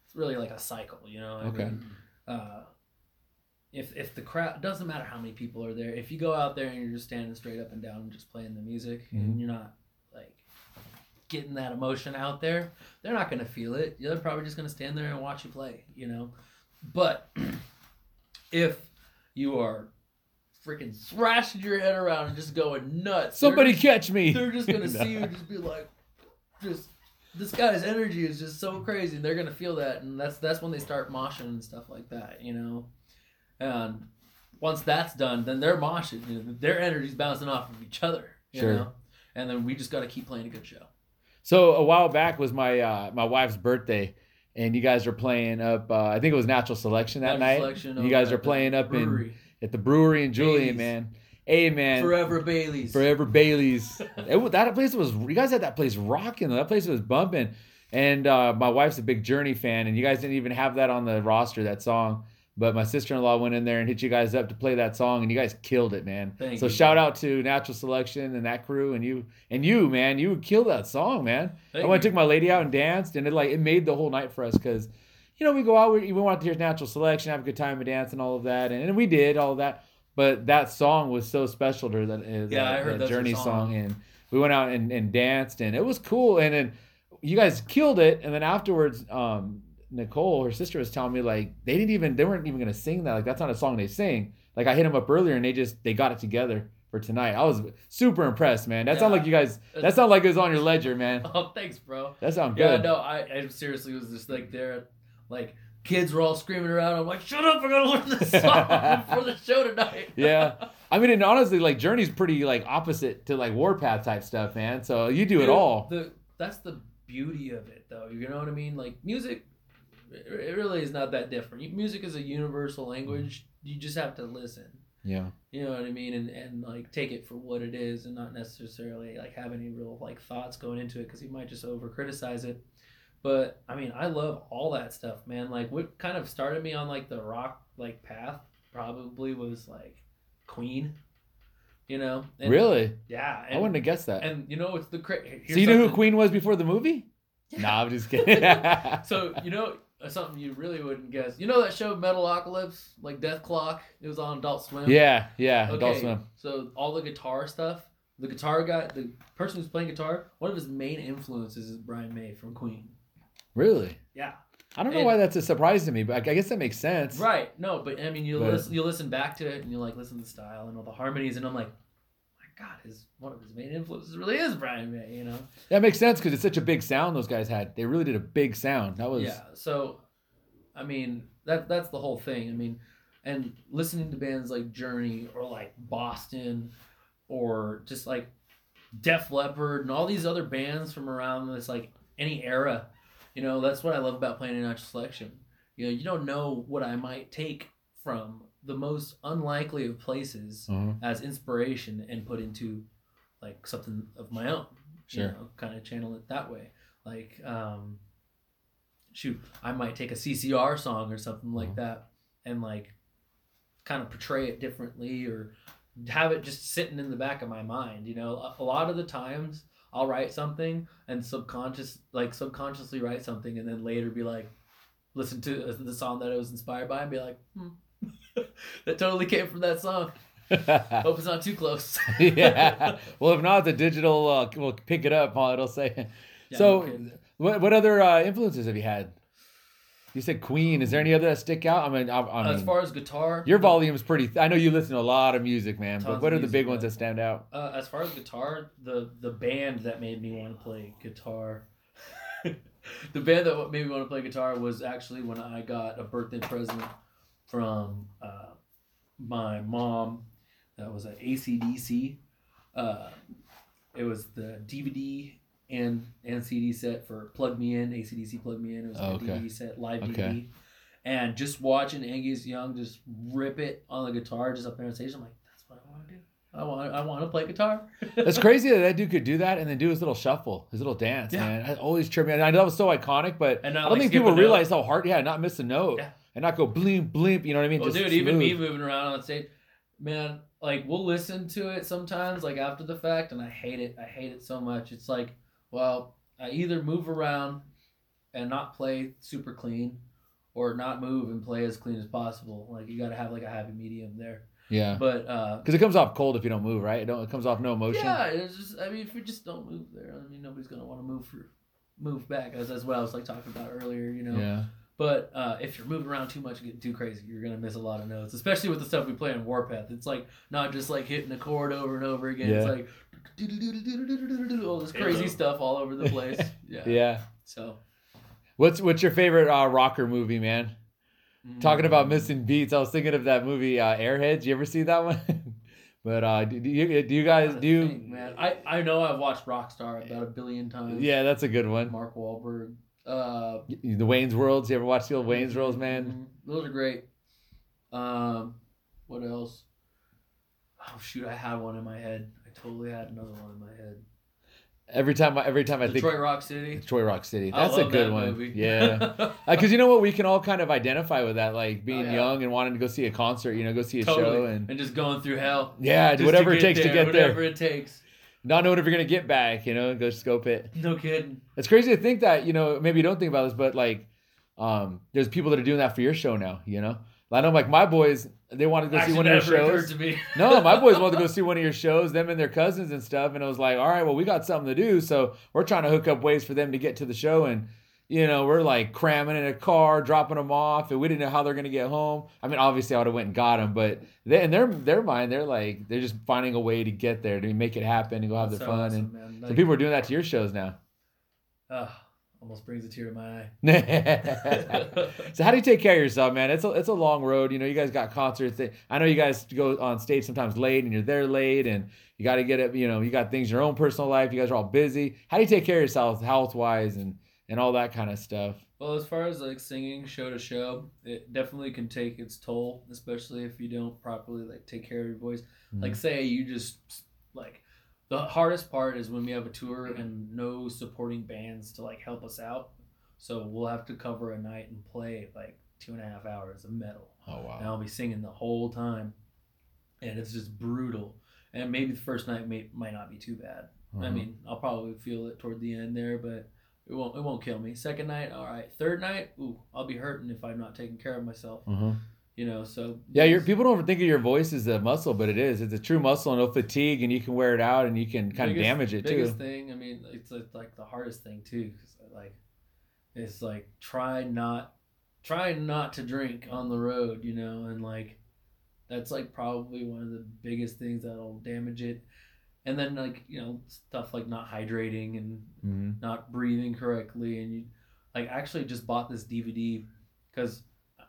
it's really like a cycle, you know? I okay. mean, uh, if if the crowd, doesn't matter how many people are there, if you go out there and you're just standing straight up and down and just playing the music mm-hmm. and you're not like getting that emotion out there, they're not going to feel it. They're probably just going to stand there and watch you play, you know? But if you are freaking thrashing your head around and just going nuts, somebody just, catch me. They're just going to see you and just be like, just, this guy's energy is just so crazy. And they're going to feel that. And that's, that's when they start moshing and stuff like that, you know? And once that's done, then they're moshing. You know, their energy's bouncing off of each other, you sure. know? And then we just got to keep playing a good show. So a while back was my uh, my wife's birthday, and you guys were playing up. Uh, I think it was Natural Selection that Natural night. Selection, you guys are playing up brewery. in at the brewery in Julian, Bailey's. man. Hey, man. Forever Bailey's. Forever Bailey's. it, that place was. You guys had that place rocking. That place was bumping. And uh, my wife's a big Journey fan, and you guys didn't even have that on the roster. That song. But my sister-in-law went in there and hit you guys up to play that song, and you guys killed it, man. Thank so you, shout man. out to Natural Selection and that crew, and you and you, man, you killed that song, man. Thank I went you. took my lady out and danced, and it like it made the whole night for us because, you know, we go out, we, we want to hear Natural Selection, have a good time and dance and all of that, and, and we did all of that. But that song was so special to her that is yeah, that, I heard that Journey song. song, and we went out and, and danced, and it was cool, and then you guys killed it, and then afterwards. Um, Nicole, her sister, was telling me like they didn't even they weren't even gonna sing that, like that's not a song they sing. Like I hit them up earlier and they just they got it together for tonight. I was super impressed, man. That yeah. sounded like you guys. That sounded like it was on your ledger, man. Oh, thanks, bro. That sounded yeah, good. Yeah, no, I, I seriously was just like there, like kids were all screaming around. I'm like, shut up, we're gonna learn this song for the show tonight. Yeah. I mean, and honestly, like Journey's pretty like opposite to like Warpath type stuff, man. So you do Dude, it all. The, that's the beauty of it, though. You know what I mean? Like music. It really is not that different. Music is a universal language. You just have to listen. Yeah. You know what I mean? And, and like, take it for what it is and not necessarily, like, have any real, like, thoughts going into it because you might just over-criticize it. But, I mean, I love all that stuff, man. Like, what kind of started me on, like, the rock, like, path probably was, like, Queen. You know? And, really? Yeah. And, I wouldn't have guessed that. And, you know, it's the... Cra- so you something. knew who Queen was before the movie? Yeah. No, I'm just kidding. So, you know... Something you really wouldn't guess. You know that show Metalocalypse, like Death Clock? It was on Adult Swim. Yeah, yeah, okay. Adult Swim. So all the guitar stuff, the guitar guy, the person who's playing guitar, one of his main influences is Brian May from Queen. Really? Yeah. I don't know and, why that's a surprise to me, but I guess that makes sense. Right. No, but I mean, you listen, you listen back to it and you like listen to the style and all the harmonies, and I'm like, God, his one of his main influences really is Brian May, you know? That makes sense because it's such a big sound those guys had. They really did a big sound. That was yeah. So, I mean, that that's the whole thing. I mean, and listening to bands like Journey or like Boston or just like Def Leppard and all these other bands from around this like any era, you know, that's what I love about playing in Natural Selection. You know, you don't know what I might take from the most unlikely of places uh-huh. as inspiration and put into like something of my own, sure. you know, kind of channel it that way. Like, um, shoot, I might take a C C R song or something like uh-huh. that and like kind of portray it differently or have it just sitting in the back of my mind. You know, a lot of the times I'll write something and subconscious, like subconsciously write something and then later be like, listen to the song that I was inspired by and be like, hmm. that totally came from that song. Hope it's not too close. yeah. Well, if not, the digital uh, will pick it up. Huh? It'll say. Yeah, so, no what what other uh, influences have you had? You said Queen. Is there any other that stick out? I mean, I, I mean, as far as guitar, your volume is pretty. Th- I know you listen to a lot of music, man. But what are music, the big man. ones that stand out? Uh, as far as guitar, the the band that made me want to play guitar. the band that made me want to play guitar was actually when I got a birthday present. From uh, my mom, that was an A C D C. Uh, it was the D V D and and C D set for Plug Me In, A C D C Plug Me In. It was oh, a okay. D V D set, live okay. D V D. And just watching Angus Young just rip it on the guitar, just up there on stage, I'm like, that's what I want to do. I want, I want to play guitar. That's crazy that that dude could do that and then do his little shuffle, his little dance, yeah. man. That always tripped me. I know that was so iconic, but and not, I don't like, think people realize how hard, yeah, not miss a note yeah. and not go bleep, bleep. You know what I mean? Well, just dude, smooth. Even me moving around on stage, man, like we'll listen to it sometimes, like after the fact, and I hate it. I hate it so much. It's like, well, I either move around and not play super clean or not move and play as clean as possible. Like you got to have like a happy medium there. Yeah, but because uh, it comes off cold if you don't move, right? It don't. It comes off no emotion. Yeah, it's just. I mean, if you just don't move there, I mean, nobody's gonna want to move for, move back. As that's what I was like talking about earlier, you know. Yeah. But uh, if you're moving around too much and getting too crazy, you're gonna miss a lot of notes, especially with the stuff we play in Warpath. It's like not just like hitting a chord over and over again. Yeah. It's like all this crazy stuff all over the place. Yeah. Yeah. So, what's what's your favorite uh, rocker movie, man? Talking about missing beats, I was thinking of that movie uh, Airheads. You ever see that one? but uh, do, do you do you guys do? You... Think, man. I, I know I've watched Rockstar about a billion times. Yeah, that's a good one. Mark Wahlberg. Uh, the Wayne's Worlds. You ever watch the old Wayne's Worlds, man? Those are great. Um, what else? Oh shoot, I had one in my head. I totally had another one in my head. Every time, I, every time I Detroit think Detroit Rock City, Detroit Rock City, that's I love a good that one. Movie. Yeah, because uh, you know what, we can all kind of identify with that, like being oh, yeah. young and wanting to go see a concert, you know, go see a totally. show, and and just going through hell. Yeah, whatever it takes there, to get whatever there, whatever it takes. Not knowing if you're gonna get back, you know, go scope it. No kidding. It's crazy to think that, you know, maybe you don't think about this, but like, um, there's people that are doing that for your show now, you know. I know, like my boys, they wanted to go Actually, see one of your shows. To me. No, my boys wanted to go see one of your shows, them and their cousins and stuff. And I was like, all right, well, we got something to do, so we're trying to hook up ways for them to get to the show. And you know, we're like cramming in a car, dropping them off, and we didn't know how they're gonna get home. I mean, obviously, I would have went and got them, but they, in their their mind, they're like, they're just finding a way to get there, to make it happen, and go have That's their so fun. Awesome, and man. Like, so people are doing that to your shows now. Uh, Almost brings a tear to my eye. So how do you take care of yourself, man? It's a it's a long road. You know, you guys got concerts. That, I know you guys go on stage sometimes late, and you're there late, and you got to get it. You know, you got things in your own personal life. You guys are all busy. How do you take care of yourself, health wise, and and all that kind of stuff? Well, as far as like singing show to show, it definitely can take its toll, especially if you don't properly like take care of your voice. Mm-hmm. Like say you just like. The hardest part is when we have a tour and no supporting bands to like help us out. So we'll have to cover a night and play like two and a half hours of metal. Oh wow. And I'll be singing the whole time. And it's just brutal. And maybe the first night may, might not be too bad. Mm-hmm. I mean, I'll probably feel it toward the end there, but it won't it won't kill me. Second night, all right. Third night, ooh, I'll be hurting if I'm not taking care of myself. Mm-hmm. You know, so yeah, your people don't think of your voice as a muscle, but it is. It's a true muscle, and no fatigue, and you can wear it out, and you can kind biggest, of damage it too. Biggest thing, I mean, it's like the hardest thing too. Cause like, it's like try not, try not to drink on the road, you know, and like, that's like probably one of the biggest things that'll damage it. And then like you know stuff like not hydrating and mm-hmm. not breathing correctly, and you like I actually just bought this D V D because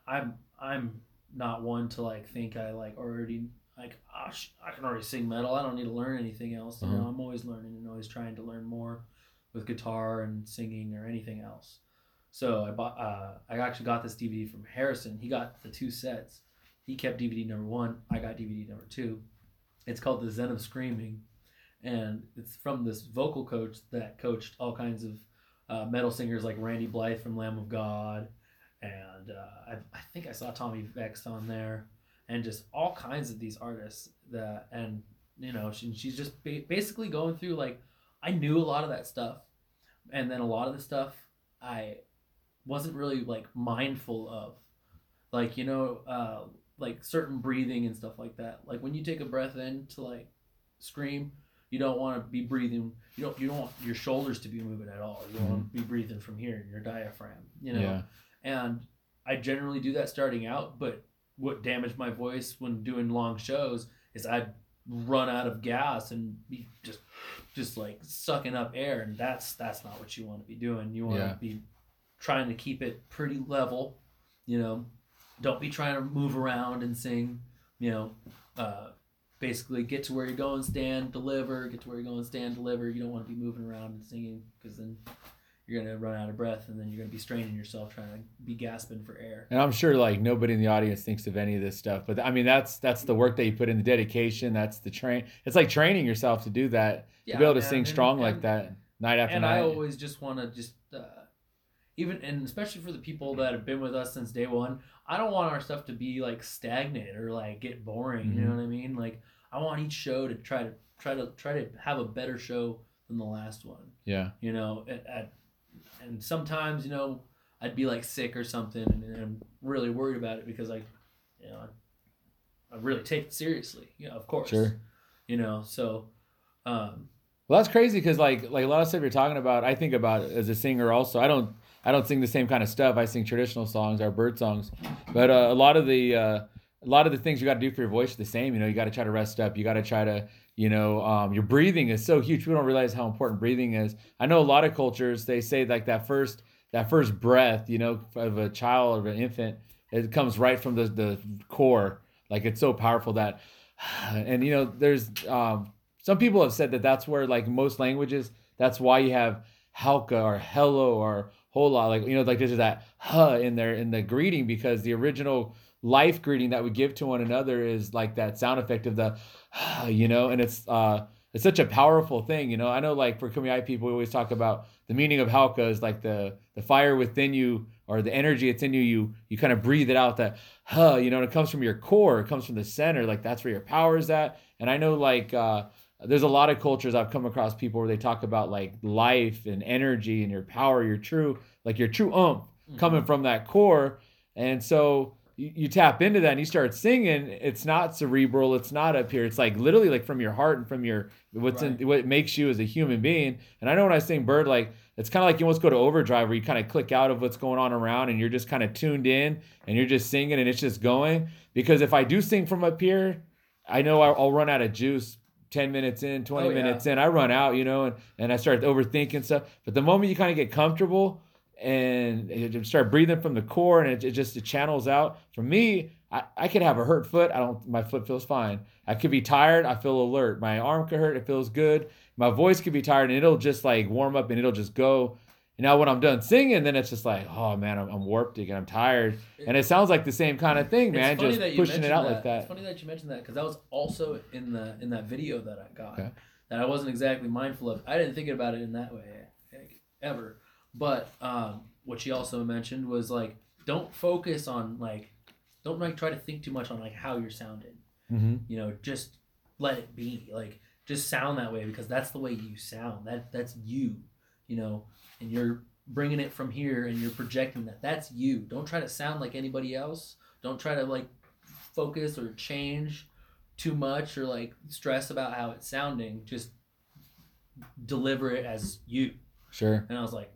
I'm I'm. not one to like think I like already like oh, sh- I can already sing metal. I don't need to learn anything else. You mm-hmm. know, I'm always learning and always trying to learn more with guitar and singing or anything else. So I bought. Uh, I actually got this D V D from Harrison. He got the two sets. He kept D V D number one. I got D V D number two. It's called The Zen of Screaming, and it's from this vocal coach that coached all kinds of uh, metal singers like Randy Blythe from Lamb of God. And uh, I, I think I saw Tommy Vext on there, and just all kinds of these artists that, and you know, she, she's just ba- basically going through like, I knew a lot of that stuff, and then a lot of the stuff I wasn't really like mindful of, like you know, uh, like certain breathing and stuff like that. Like when you take a breath in to like scream, you don't want to be breathing. You don't you don't want your shoulders to be moving at all. You don't want to be breathing from here, your diaphragm. You know. Yeah. And I generally do that starting out, but what damaged my voice when doing long shows is I'd run out of gas and be just just like sucking up air, and that's that's not what you want to be doing. You want yeah. to be trying to keep it pretty level, you know. Don't be trying to move around and sing, you know. Uh, basically get to where you're going, stand, deliver, get to where you're going, stand, deliver. You don't want to be moving around and singing because then you're going to run out of breath and then you're going to be straining yourself trying to be gasping for air. And I'm sure like nobody in the audience thinks of any of this stuff, but I mean, that's, that's the work that you put in, the dedication. That's the train. It's like training yourself to do that, yeah, to be able to and, sing strong and, like and, that night after and night. And I always just want to just, uh, even, and especially for the people that have been with us since day one, I don't want our stuff to be like stagnant or like get boring. Mm-hmm. You know what I mean? Like I want each show to try to try to try to have a better show than the last one. Yeah. You know, at, at, and sometimes, you know, I'd be like sick or something and, and I'm really worried about it because I, you know, I, I really take it seriously. Yeah, you know, of course. Sure. You know, so, um, well, that's crazy. Cause like, like a lot of stuff you're talking about, I think about it as a singer also. I don't, I don't sing the same kind of stuff. I sing traditional songs, our bird songs, but uh, a lot of the, uh, a lot of the things you got to do for your voice are the same. You know, you got to try to rest up. You got to try to, you know, um, your breathing is so huge. People don't realize how important breathing is. I know a lot of cultures, they say like that first, that first breath, you know, of a child or an infant, it comes right from the, the core. Like it's so powerful that, and you know, there's, um, some people have said that that's where like most languages, that's why you have halka or hello or hola. Like, you know, like there's that huh in there in the greeting because the original life greeting that we give to one another is like that sound effect of the, you know, and it's uh it's such a powerful thing, you know. I know like for Kumeyaay people, we always talk about the meaning of halka is like the the fire within you or the energy that's in you, you you kind of breathe it out, that huh, you know, and it comes from your core, it comes from the center, like that's where your power is at. And I know like uh there's a lot of cultures I've come across people where they talk about like life and energy and your power, your true, like your true umph mm-hmm. coming from that core. And so You, you tap into that and you start singing. It's not cerebral. It's not up here. It's like literally like from your heart and from your what's right. in, what makes you as a human being. And I know when I sing bird, like it's kind of like you almost go to overdrive where you kind of click out of what's going on around and you're just kind of tuned in and you're just singing and it's just going. Because if I do sing from up here, I know I'll, I'll run out of juice. ten minutes in, twenty oh, yeah. minutes in, I run out, you know, and, and I start overthinking stuff. But the moment you kind of get comfortable and you start breathing from the core and it, it just it channels out. For me, I, I could have a hurt foot. I don't, my foot feels fine. I could be tired. I feel alert. My arm could hurt. It feels good. My voice could be tired and it'll just like warm up and it'll just go. And now when I'm done singing, then it's just like, oh man, I'm, I'm warped again. I'm tired. And it sounds like the same kind of thing, man. Just pushing it out that. like that. It's funny that you mentioned that because that was also in the in that video that I got okay. that I wasn't exactly mindful of. I didn't think about it in that way like, ever. But um, what she also mentioned was like, don't focus on like, don't like try to think too much on like how you're sounding. Mm-hmm. You know, just let it be. Like, just sound that way because that's the way you sound. That that's you. You know. And you're bringing it from here and you're projecting that. That's you. Don't try to sound like anybody else. Don't try to like focus or change too much or like stress about how it's sounding. Just deliver it as you. Sure. And I was like,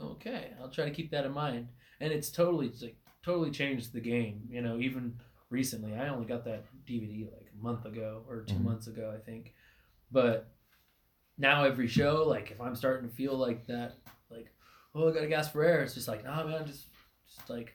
okay, I'll try to keep that in mind. And it's totally it's like totally changed the game. You know, even recently, I only got that D V D like a month ago or two mm-hmm. months ago, I think. But now every show, like if I'm starting to feel like that, like, oh, I got to gasp for air. It's just like, nah, man, just, just like,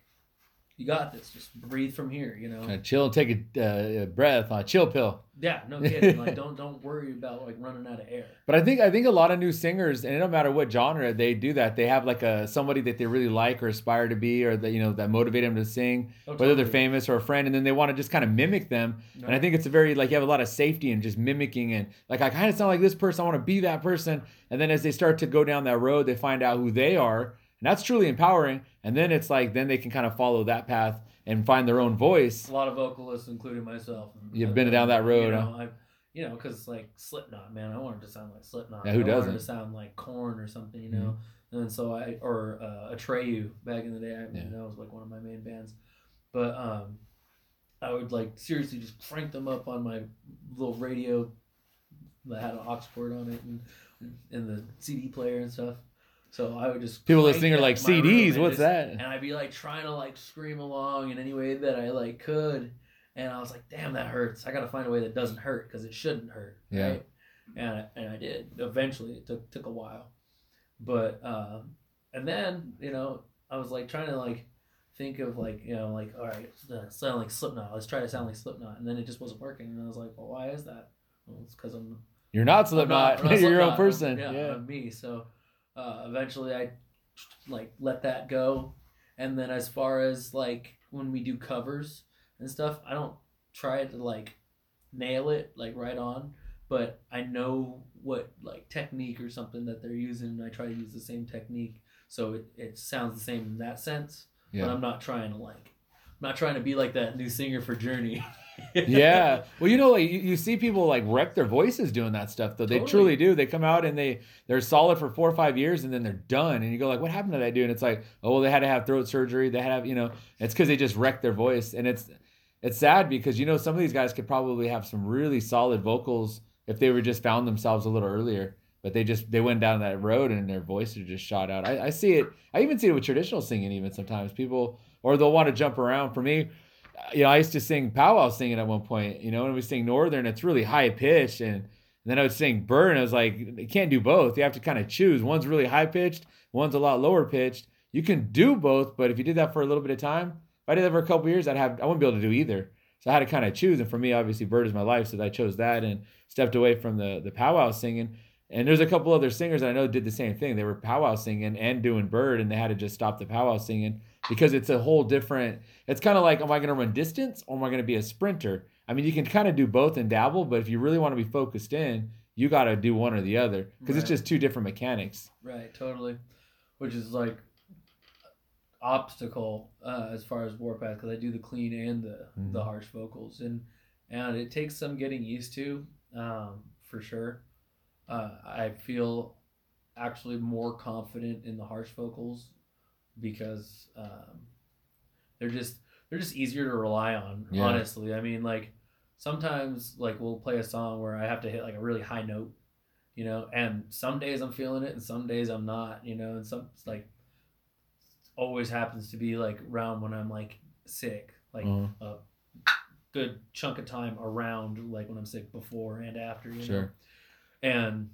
you got this. Just breathe from here, you know. Kind of chill and take a, uh, a breath on a chill pill. Yeah, no kidding. Like, don't don't worry about like running out of air. But I think I think a lot of new singers, and it don't matter what genre, they do that. They have like a somebody that they really like or aspire to be, or that you know that motivate them to sing, oh, totally. Whether they're famous or a friend, and then they want to just kind of mimic them. No. And I think it's a very like you have a lot of safety in just mimicking and like I kind of sound like this person. I want to be that person. And then as they start to go down that road, they find out who they are. And that's truly empowering. And then it's like, then they can kind of follow that path and find their own voice. A lot of vocalists, including myself. You've been down that road. You know, huh? I, you know, cause like Slipknot, man, I wanted to sound like Slipknot. Yeah, who I doesn't? I wanted to sound like Korn or something, you know? Mm-hmm. And so I, or uh, Atreyu back in the day, I mean, yeah. that was like one of my main bands. But um, I would like seriously just crank them up on my little radio that had an aux cord on it and, and the C D player and stuff. So I would just people listening are like C Ds. What's just, that? And I'd be like trying to like scream along in any way that I like could, and I was like, damn, that hurts. I gotta find a way that doesn't hurt because it shouldn't hurt. Yeah. Right? And I, and I did. Eventually, it took took a while, but um, and then you know I was like trying to like think of like, you know, like, all right, uh, sound like Slipknot. Let's try to sound like Slipknot. And then it just wasn't working. And I was like, well, why is that? Well, it's because I'm... You're not Slipknot. I'm not, I'm not Slipknot. You're your own person. I'm, yeah, yeah. I'm me. So uh, eventually I like let that go. And then as far as like when we do covers and stuff, I don't try to like nail it like right on. But I know what like technique or something that they're using, and I try to use the same technique. So it, it sounds the same in that sense. Yeah. But I'm not trying to like, I'm not trying to be like that new singer for Journey. Yeah. Well, you know, like you, you see people like wreck their voices doing that stuff though. They totally. truly do. They come out and they, they're solid for four or five years and then they're done. And you go like, what happened to that dude? And it's like, oh, well, they had to have throat surgery. They had to have, you know, it's because they just wrecked their voice. And it's, it's sad because, you know, some of these guys could probably have some really solid vocals if they were just found themselves a little earlier. But they just, they went down that road and their voices just shot out. I, I see it. I even see it with traditional singing even sometimes. People, or they'll want to jump around. For me, you know, I used to sing powwow singing at one point, you know, and we sing Northern. It's really high pitched. And, and then I would sing burn. I was like, you can't do both. You have to kind of choose. One's really high pitched. One's a lot lower pitched. You can do both. But if you did that for a little bit of time, if I did that for a couple of years, I'd have, I wouldn't be able to do either. So I had to kind of choose. And for me, obviously, bird is my life. So I chose that and stepped away from the, the powwow singing. And there's a couple other singers that I know did the same thing. They were powwow singing and doing bird, and they had to just stop the powwow singing because it's a whole different, it's kind of like, am I going to run distance or am I going to be a sprinter? I mean, you can kind of do both and dabble, but if you really want to be focused in, you got to do one or the other because right. It's just two different mechanics. Right, totally. Which is like obstacle uh, as far as Warpath, because I do the clean and the, mm-hmm. the harsh vocals. And, and it takes some getting used to, um, for sure. Uh, I feel actually more confident in the harsh vocals because um, they're just they're just easier to rely on. Yeah. Honestly, I mean, like sometimes like we'll play a song where I have to hit like a really high note, you know. And some days I'm feeling it, and some days I'm not, you know. And some it's like always happens to be like around when I'm like sick, like mm-hmm. a good chunk of time around like when I'm sick before and after, you sure. know. And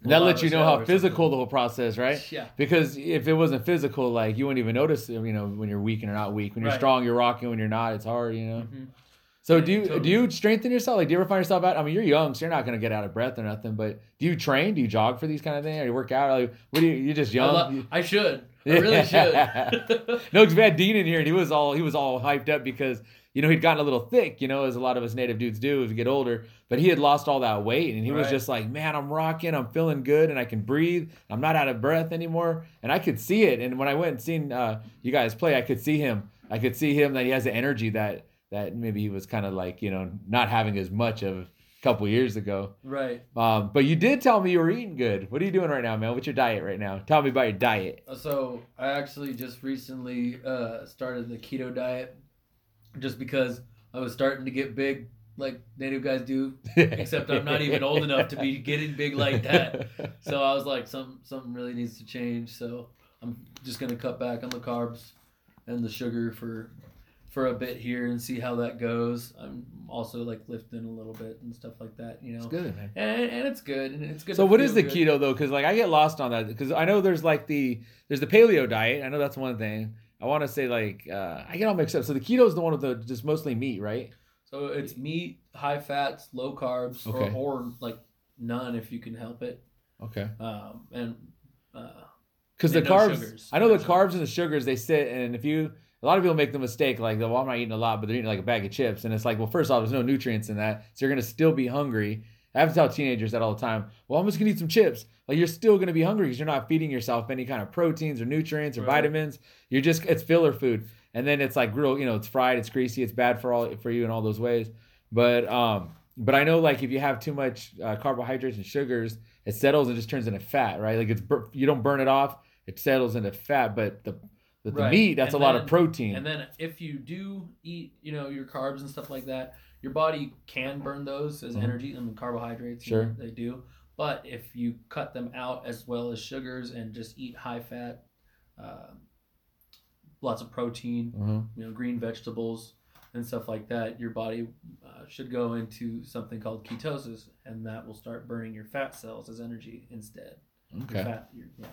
that lets you know how physical the whole process, right? Yeah. Because if it wasn't physical, like you wouldn't even notice, you know, when you're weak and you're not weak. When you're right. strong, you're rocking. When you're not, it's hard, you know. Mm-hmm. So yeah, do you totally. do you strengthen yourself? Like, do you ever find yourself out? I mean, you're young, so you're not gonna get out of breath or nothing. But do you train? Do you jog for these kind of things? Or you work out? Like, what do you? You're just young. I, love, I should. I really should. No, because we had Dean in here, and he was all he was all hyped up because. You know, he'd gotten a little thick, you know, as a lot of us native dudes do as we get older, but he had lost all that weight and he right. was just like, man, I'm rocking, I'm feeling good and I can breathe. I'm not out of breath anymore. And I could see it. And when I went and seen uh, you guys play, I could see him. I could see him that he has the energy that, that maybe he was kind of like, you know, not having as much of a couple years ago. Right. Um, but you did tell me you were eating good. What are you doing right now, man? What's your diet right now? Tell me about your diet. So I actually just recently uh, started the keto diet. Just because I was starting to get big like native guys do, except I'm not even old enough to be getting big like that. So I was like, something, something really needs to change. So I'm just going to cut back on the carbs and the sugar for for a bit here and see how that goes. I'm also like lifting a little bit and stuff like that, you know. It's good, man. And, and it's good. And it's good. So what is the good. keto though? Because like I get lost on that because I know there's like the, there's the paleo diet. I know that's one thing. I want to say like, uh, I get all mixed up. So the keto is the one with the just mostly meat, right? So it's meat, high fats, low carbs, okay. or, or like none if you can help it. Okay. Um, and because uh, the no carbs, sugars. I know no the sugars. Carbs and the sugars, they sit and if you, a lot of people make the mistake like, well, I'm not eating a lot, but they're eating like a bag of chips. And it's like, well, first off, there's no nutrients in that. So you're going to still be hungry. I have to tell teenagers that all the time. Well, I'm just gonna eat some chips. Like you're still gonna be hungry because you're not feeding yourself any kind of proteins or nutrients or right. vitamins. You're just it's filler food, and then it's like real, you know, it's fried, it's greasy, it's bad for all for you in all those ways. But um, but I know like if you have too much uh, carbohydrates and sugars, it settles and just turns into fat, right? Like it's you don't burn it off, it settles into fat. But the but the right. meat, that's and a then, lot of protein. And then if you do eat, you know, your carbs and stuff like that. Your body can burn those as mm-hmm. energy, I mean, carbohydrates, sure. you know, they do. But if you cut them out as well as sugars and just eat high fat, uh, lots of protein, mm-hmm. you know, green vegetables and stuff like that, your body uh, should go into something called ketosis, and that will start burning your fat cells as energy instead. Okay. Your fat, your, yeah.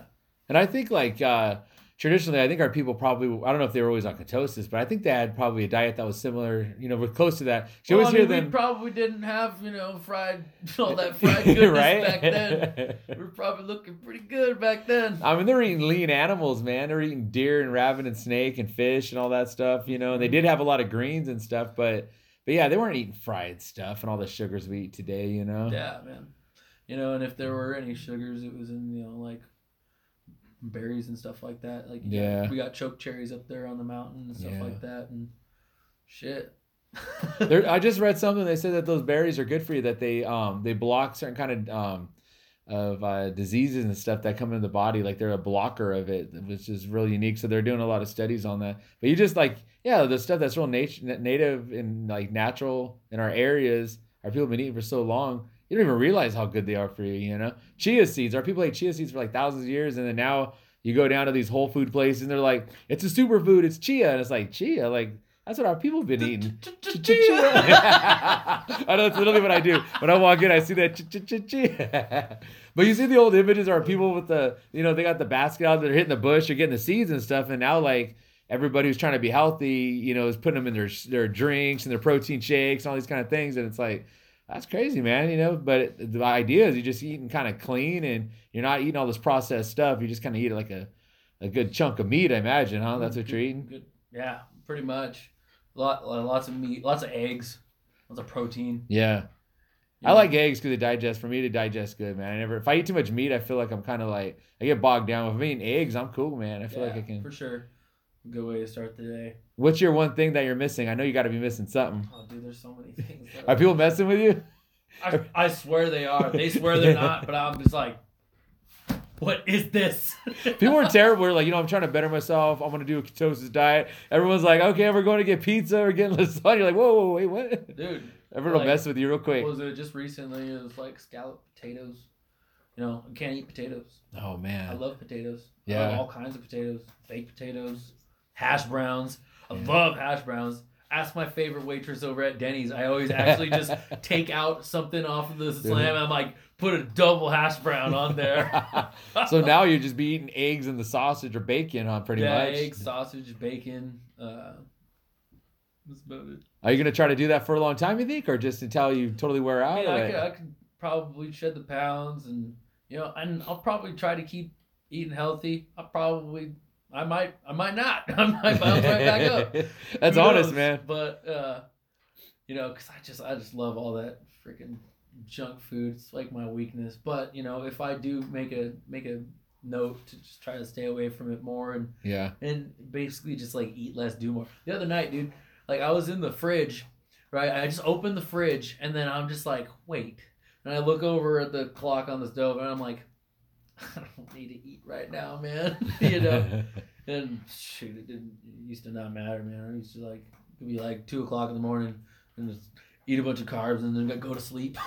And I think like uh, traditionally, I think our people probably, I don't know if they were always on ketosis, but I think they had probably a diet that was similar, you know, we're close to that. She well, always I mean, hear them. We probably didn't have, you know, fried, all that fried goodness right? back then. We were probably looking pretty good back then. I mean, they were eating lean animals, man. They were eating deer and rabbit and snake and fish and all that stuff, you know, and they did have a lot of greens and stuff, but, but yeah, they weren't eating fried stuff and all the sugars we eat today, you know? Yeah, man. You know, and if there were any sugars, it was in, you know, like, berries and stuff like that. Like yeah, yeah. We got choke cherries up there on the mountain and stuff yeah. like that and shit. there, I just read something. They said that those berries are good for you. That they um they block certain kind of um of uh, diseases and stuff that come into the body. Like they're a blocker of it, which is really unique. So they're doing a lot of studies on that. But you just like yeah, the stuff that's real nat- native and like natural in our areas. Our people have been eating for so long. You don't even realize how good they are for you, you know? Chia seeds. Our people ate chia seeds for like thousands of years, and then now you go down to these whole food places, and they're like, it's a superfood, it's chia. And it's like, chia? Like, that's what our people have been eating. Chia! I know, that's literally what I do. When I walk in, I see that chia. But you see the old images of our people with the, you know, they got the basket out, they're hitting the bush, they're getting the seeds and stuff, and now like, everybody who's trying to be healthy, you know, is putting them in their their drinks and their protein shakes and all these kind of things, and it's like, that's crazy, man, you know, but it, the idea is you're just eating kind of clean and you're not eating all this processed stuff. You just kind of eat like a, a good chunk of meat, I imagine, huh? That's what you're eating? Good. Yeah, pretty much. Lot, lots of meat, lots of eggs, lots of protein. Yeah. You I know? like eggs because they digest. For me to digest good, man. I never. If I eat too much meat, I feel like I'm kind of like, I get bogged down. If I'm eating eggs, I'm cool, man. I feel yeah, like I can. For sure. Good way to start the day. What's your one thing that you're missing? I know you got to be missing something. Oh, dude, there's so many things. That are I'm people messing with you? I, I swear they are. They swear they're not, but I'm just like, what is this? People are terrible. We're like, you know, I'm trying to better myself. I'm going to do a ketosis diet. Everyone's like, okay, we're going to get pizza or getting lasagna. You're like, whoa, whoa, wait, what? Dude. Everyone like, will mess with you real quick. Was it just recently? It was like scalloped potatoes. You know, you can't eat potatoes. Oh, man. I love potatoes. Yeah. I love all kinds of potatoes. Baked potatoes. Hash browns. I yeah. love hash browns. Ask my favorite waitress over at Denny's. I always actually just take out something off of the slam. And I'm like, put a double hash brown on there. So now you're just be eating eggs and the sausage or bacon, huh? Pretty yeah, much. Yeah, eggs, sausage, bacon. Uh, that's about it. Are you going to try to do that for a long time, you think? Or just until you totally wear out? I mean, I could, I could probably shed the pounds. And, you know, and I'll probably try to keep eating healthy. I'll probably... I might, I might not. I might bounce right back up. That's Who honest, knows? Man. But uh, you know, because I just, I just love all that freaking junk food. It's like my weakness. But you know, if I do make a make a note to just try to stay away from it more, and yeah, and basically just like eat less, do more. The other night, dude, like I was in the fridge, right? I just opened the fridge, and then I'm just like, wait, and I look over at the clock on the stove, and I'm like, I don't need to eat right now, man. You know, and shoot, it didn't it used to not matter, man. I used to like it'd be like two o'clock in the morning and just eat a bunch of carbs and then go to sleep.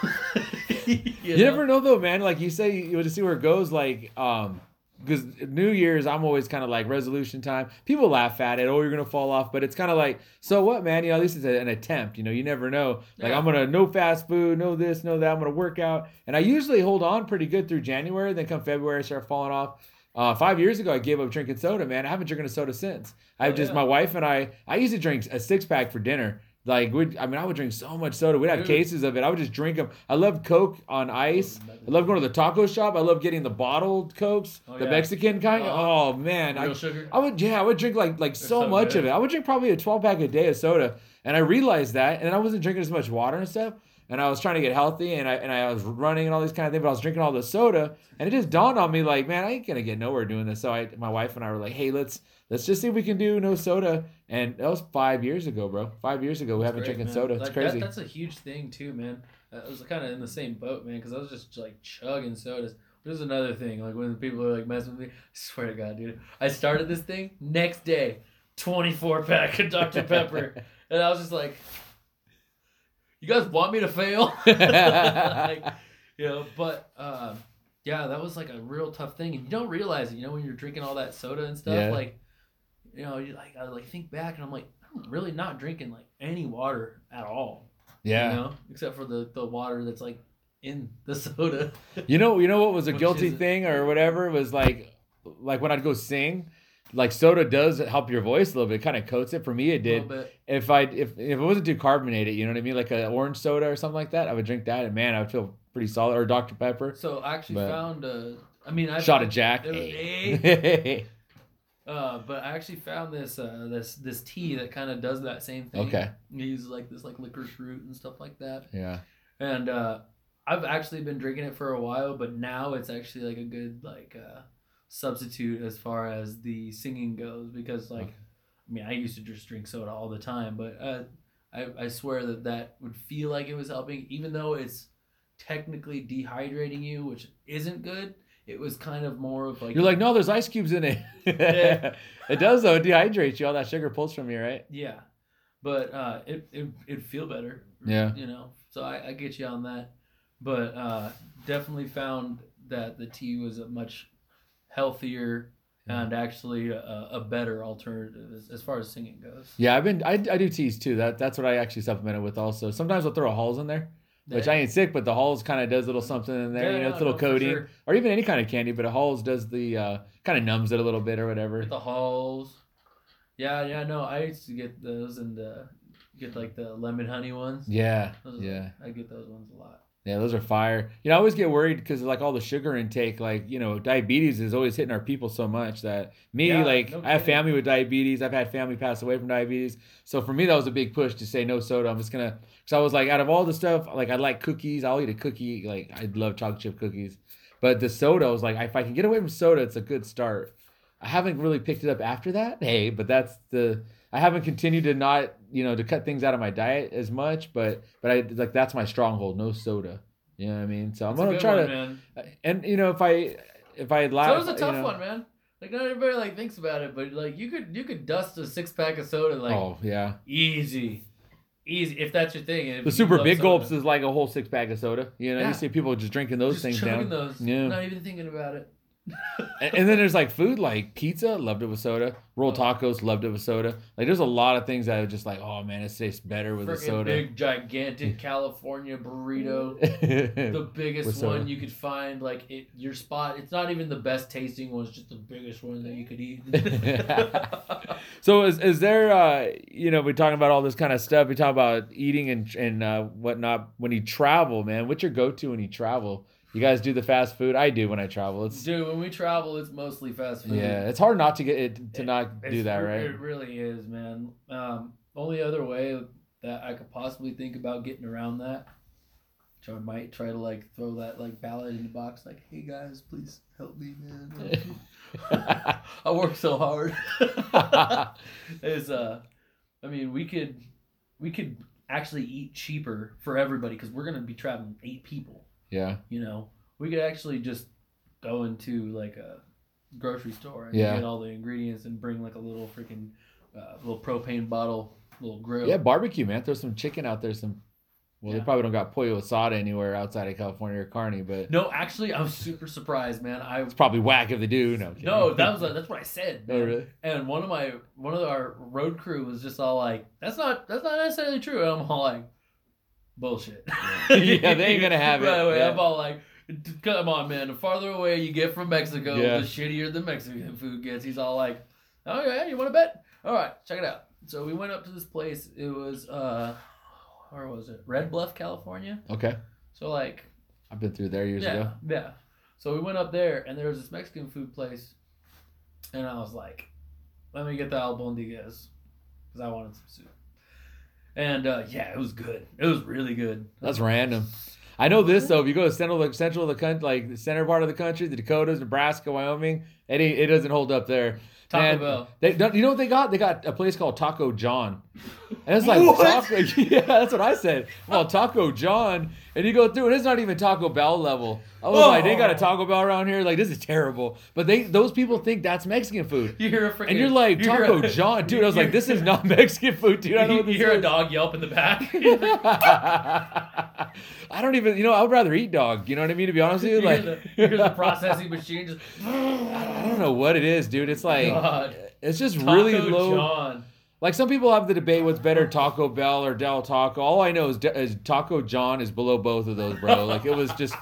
you you know? Never know though, man. Like you say, you would just see where it goes. Like, um, because New Year's, I'm always kind of like resolution time. People laugh at it. Oh, you're gonna fall off, but it's kind of like, so what, man? You know, at least it's a, an attempt. You know, you never know. Like yeah. I'm gonna no fast food, no this, no that. I'm gonna work out, and I usually hold on pretty good through January. Then come February, I start falling off. Uh, five years ago, I gave up drinking soda, man. I haven't drinking a soda since. I've oh, just yeah. my wife and I. I used to drink a six pack for dinner. Like, we'd, I mean, I would drink so much soda. We'd have Dude. cases of it. I would just drink them. I love Coke on ice. I love going to the taco shop. I love getting the bottled Cokes, oh, the yeah. Mexican kind. Uh, oh, man. Real I, sugar? I would, yeah, I would drink like like so, so much good. of it. I would drink probably a twelve pack a day of soda. And I realized that. And I wasn't drinking as much water and stuff. And I was trying to get healthy, and I and I was running and all these kind of things, but I was drinking all the soda, and it just dawned on me, like, man, I ain't gonna get nowhere doing this. So I, my wife and I were like, hey, let's let's just see if we can do no soda. And that was five years ago, bro. Five years ago, we haven't drinking soda. It's like, crazy. That, that's a huge thing too, man. I was kind of in the same boat, man, because I was just like chugging sodas. There's another thing, like when people are like messing with me. I swear to God, dude, I started this thing next day, twenty-four pack of Doctor Pepper, and I was just like, you guys want me to fail? Like, you know, but uh, yeah, that was like a real tough thing, and you don't realize it. You know, when you're drinking all that soda and stuff, yeah. like, you know, you like I like think back, and I'm like, I'm really not drinking like any water at all. Yeah. You know, except for the, the water that's like in the soda. You know, you know what was a guilty thing or whatever was like, like when I'd go sing. like soda does help your voice a little bit. It kind of coats it. For me, it did. If I if, if it wasn't too carbonated, you know what I mean, like an orange soda or something like that, I would drink that, and man, I would feel pretty solid. Or Doctor Pepper. So I actually but, found a. I mean, I shot a Jack. It was, hey. Uh, but I actually found this uh, this this tea that kind of does that same thing. Okay. It uses like this like licorice root and stuff like that. Yeah. And uh, I've actually been drinking it for a while, but now it's actually like a good like uh, substitute as far as the singing goes, because like, okay. I mean, I used to just drink soda all the time, but uh, I I swear that that would feel like it was helping, even though it's technically dehydrating you, which isn't good. It was kind of more of like... You're like, no, there's ice cubes in it. Yeah. It does, though. It dehydrates you. All that sugar pulls from you, right? Yeah. But uh, it, it, it'd feel better. Yeah. You know? So I, I get you on that. But uh, definitely found that the tea was a much healthier yeah. and actually a, a better alternative as, as far as singing goes. Yeah, I've been... I, I do teas, too. That That's what I actually supplement it with also. Sometimes I'll throw a Halls in there. Which I ain't sick, but the Halls kind of does a little something in there, yeah, you know, no, it's a little no, coating. Sure. Or even any kind of candy, but a Halls does the, uh, kind of numbs it a little bit or whatever. With the Halls. Yeah, yeah, no, I used to get those and uh, get like the lemon honey ones. Yeah, those, yeah. I get those ones a lot. Yeah, those are fire. You know, I always get worried because like all the sugar intake, like, you know, diabetes is always hitting our people so much that me, yeah, like no I have family with diabetes. I've had family pass away from diabetes. So for me, that was a big push to say no soda. I'm just going to, because I was like, out of all the stuff, like I like cookies. I'll eat a cookie. Like I love chocolate chip cookies. But the soda, I was like, if I can get away from soda, it's a good start. I haven't really picked it up after that. Hey, but that's the... I haven't continued to not, you know, to cut things out of my diet as much, but but I like that's my stronghold, no soda. You know what I mean? So I'm that's gonna try one, to, man. And you know, if I if I lie, soda's a tough you know, one, man. Like not everybody like thinks about it, but like you could you could dust a six pack of soda like oh yeah easy, easy if that's your thing. And the super big soda. Gulps is like a whole six pack of soda. You know, yeah. You see people just drinking those just things down. Those. Yeah, not even thinking about it. And then there's like food like pizza, loved it with soda. Roll tacos, loved it with soda. Like there's a lot of things that are just like, oh man, it tastes better with the soda. Big gigantic California burrito, the biggest one you could find. Like it, your spot. It's not even the best tasting one. It's just the biggest one that you could eat. So is is there? Uh, you know, we're talking about all this kind of stuff. We talk about eating and and uh, whatnot. When you travel, man, what's your go to when you travel? You guys do the fast food. I do when I travel. It's Dude, when we travel, it's mostly fast food. Yeah, it's hard not to get it to it, not do that, right? It really is, man. Um, only other way that I could possibly think about getting around that, which I might try to like throw that like ballot in the box, like, "Hey guys, please help me, man. I work so hard." Is uh, I mean, we could we could actually eat cheaper for everybody because we're gonna be traveling eight people. Yeah. You know, we could actually just go into like a grocery store and yeah. get all the ingredients and bring like a little freaking uh, little propane bottle, little grill. Yeah, barbecue, man. Throw some chicken out there. Some. Well, yeah. They probably don't got pollo asada anywhere outside of California or Kearney, but. No, actually, I'm super surprised, man. I. It's probably whack if they do. No. Kidding. No, that was a, that's what I said. Man. Oh, really? And one of my one of our road crew was just all like, "That's not that's not necessarily true," and I'm all like. Bullshit. Yeah, they ain't gonna have it. Right away, yeah. I'm all like, "Come on, man. The farther away you get from Mexico, yeah. the shittier the Mexican food gets." He's all like, "Oh yeah, you want to bet? All right, check it out." So we went up to this place. It was, uh, where was it? Red Bluff, California. Okay. So like, I've been through there years yeah, ago. Yeah. So we went up there, and there was this Mexican food place, and I was like, "Let me get the albondigas," because I wanted some soup. And, uh, yeah, it was good. It was really good. That's random. I know this, though. If you go to central, central of the country, like the center part of the country, the Dakotas, Nebraska, Wyoming, it, it doesn't hold up there. Taco and Bell. They, you know what they got? They got a place called Taco John. And it's like, Taco, yeah, that's what I said. Well, Taco John. And you go through, and it's not even Taco Bell level. I was oh. like, they got a Taco Bell around here? Like, this is terrible. But they those people think that's Mexican food. You hear a freaking... And you're like, Taco you're, John. Dude, I was like, this is not Mexican food, dude. I don't know what this You hear is. A dog yelp in the back. I don't even... You know, I would rather eat dog. You know what I mean? To be honest with you, like... You hear the processing machine just... I don't know what it is, dude. It's like... God. It's just Taco really low... John. Like, some people have the debate what's better, Taco Bell or Del Taco. All I know is, is Taco John is below both of those, bro. Like, it was just...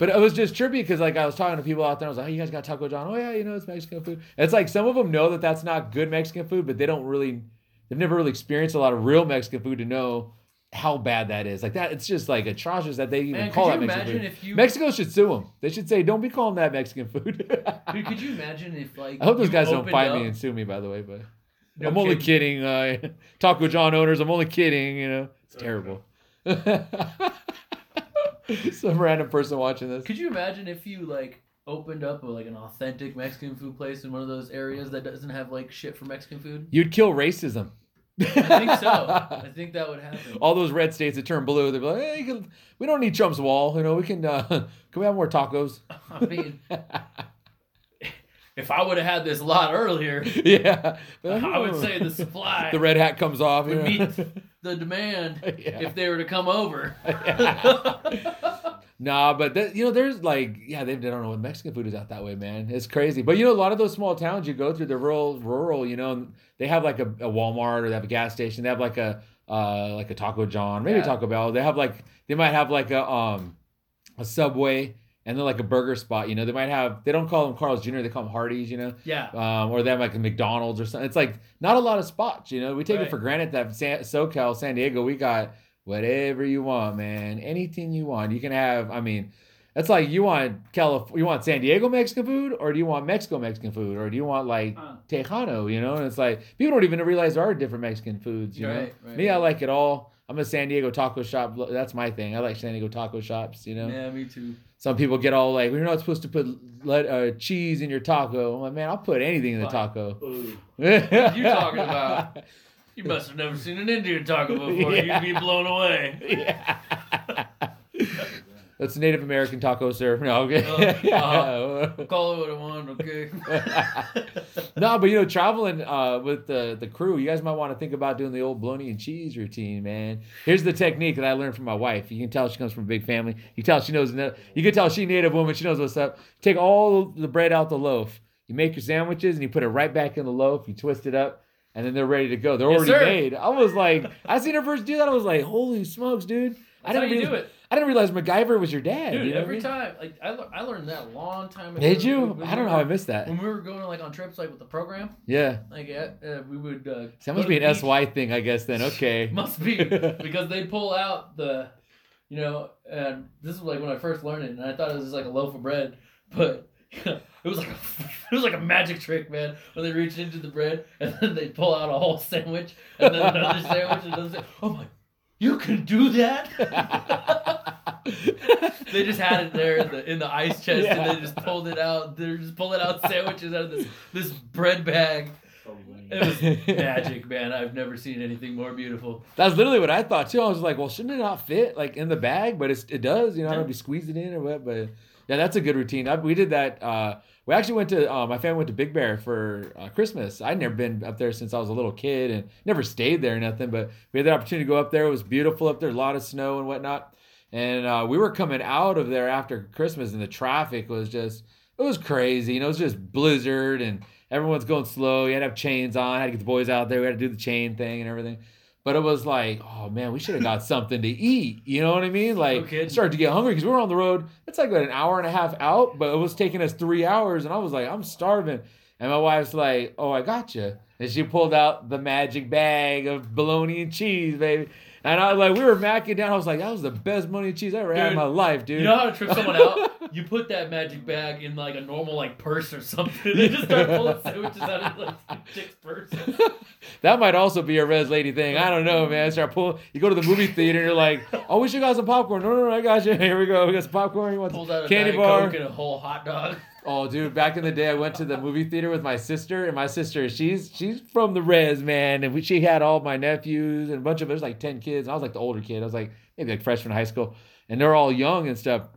But it was just trippy because, like, I was talking to people out there. I was like, "Hey, you guys got Taco John? Oh yeah, you know, it's Mexican food." And it's like some of them know that that's not good Mexican food, but they don't really, they've never really experienced a lot of real Mexican food to know how bad that is. Like that, it's just like atrocious that they even Man, call that Mexican food. If you... Mexico should sue them. They should say, "Don't be calling that Mexican food." Dude, could you imagine if like I hope those guys don't fight up... me and sue me, by the way. But no I'm kidding. only kidding, uh, Taco John owners. I'm only kidding. You know, it's terrible. Some random person watching this. Could you imagine if you like opened up a, like an authentic Mexican food place in one of those areas that doesn't have like shit for Mexican food? You'd kill racism. I think so. I think that would happen. All those red states that turn blue, they'd be like, hey, can, we don't need Trump's wall. You know, we can. Uh, can we have more tacos? I mean, if I would have had this lot earlier, yeah, I would say the supply, the red hat comes off, would you know? meet the demand yeah. if they were to come over. Yeah. Nah, but that, you know, there's like, yeah, they, they don't know what Mexican food is out that way, man. It's crazy. But you know, a lot of those small towns you go through, they're rural, rural. You know, they have like a, a Walmart or they have a gas station. They have like a uh, like a Taco John, maybe yeah. Taco Bell. They have like they might have like a um a Subway. And they're like a burger spot, you know. They might have, they don't call them Carl's Junior, they call them Hardee's, you know. Yeah. Um, or they have like a McDonald's or something. It's like not a lot of spots, you know. We take right. it for granted that San, SoCal, San Diego, we got whatever you want, man. Anything you want. You can have, I mean, it's like you want Calif- you want San Diego Mexican food, or do you want Mexico Mexican food? Or do you want like uh. Tejano, you know? And it's like, people don't even realize there are different Mexican foods, you right, know. Right, Me, right. I like it all. I'm a San Diego taco shop. That's my thing. I like San Diego taco shops, you know? Yeah, me too. Some people get all like, "You're not supposed to put let, uh, cheese in your taco." I'm like, man, I'll put anything in the taco. What are you talking about? You must have never seen an Indian taco before. Yeah. You'd be blown away. Yeah. That's Native American taco, sir. No, okay. Uh, uh, call it what I want, okay? No, but you know, traveling uh, with the, the crew, you guys might want to think about doing the old bologna and cheese routine, man. Here's the technique that I learned from my wife. You can tell she comes from a big family. You tell she knows. You can tell she's a Native woman. She knows what's up. Take all the bread out the loaf. You make your sandwiches and you put it right back in the loaf. You twist it up. And then they're ready to go. They're yes, already sir. made. I was like, I seen her first do that. I was like, holy smokes, dude. That's I didn't how you realize, do it. I didn't realize MacGyver was your dad. Dude, you know every I mean? time. Like I, I learned that a long time ago. Did you? We, we I don't were, know how I missed that. When we were going like on trips like with the program. Yeah. Like uh, we would. Uh, so that must be an S Y thing, I guess, then. Okay. Must be. Because they pull out the, you know, and this is like when I first learned it. And I thought it was just like a loaf of bread. But... It was like a, it was like a magic trick, man. When they reached into the bread and then they pull out a whole sandwich and then another sandwich and another. Sandwich. Oh my! You can do that. They just had it there in the in the ice chest yeah. and they just pulled it out. They're just pulling out sandwiches out of this this bread bag. It was magic, man. I've never seen anything more beautiful. That's literally what I thought too. I was like, well, shouldn't it not fit like in the bag? But it's, it does. You know, I don't be squeezing it in or what, but. Yeah, that's a good routine. I, we did that. Uh, we actually went to, uh, my family went to Big Bear for uh, Christmas. I'd never been up there since I was a little kid and never stayed there or nothing, but we had the opportunity to go up there. It was beautiful up there, a lot of snow and whatnot. And uh, we were coming out of there after Christmas and the traffic was just, it was crazy. You know, it was just blizzard and everyone's going slow. You had to have chains on. I had to get the boys out there. We had to do the chain thing and everything. But it was like, oh, man, we should have got something to eat. You know what I mean? Like, no started to get hungry because we were on the road. It's like about an hour and a half out, but it was taking us three hours. And I was like, I'm starving. And my wife's like, oh, I got you. And she pulled out the magic bag of bologna and cheese, baby. And I was like, we were macking down. I was like, that was the best bologna and cheese I ever dude, had in my life, dude. You know how to trip someone out? You put that magic bag in like a normal like purse or something. They just start pulling sandwiches out of like chick's purse. That might also be a res lady thing. I don't know, man. Start pulling. You go to the movie theater and you're like, oh, we should got some popcorn. No, no, no, I got you. Here we go. We got some popcorn. You want some candy bar? Coke and a whole hot dog. Oh, dude, back in the day, I went to the movie theater with my sister, and my sister, she's she's from the res, man, and we, she had all my nephews and a bunch of, there's like ten kids. I was like the older kid. I was like maybe like freshman high school, and they're all young and stuff.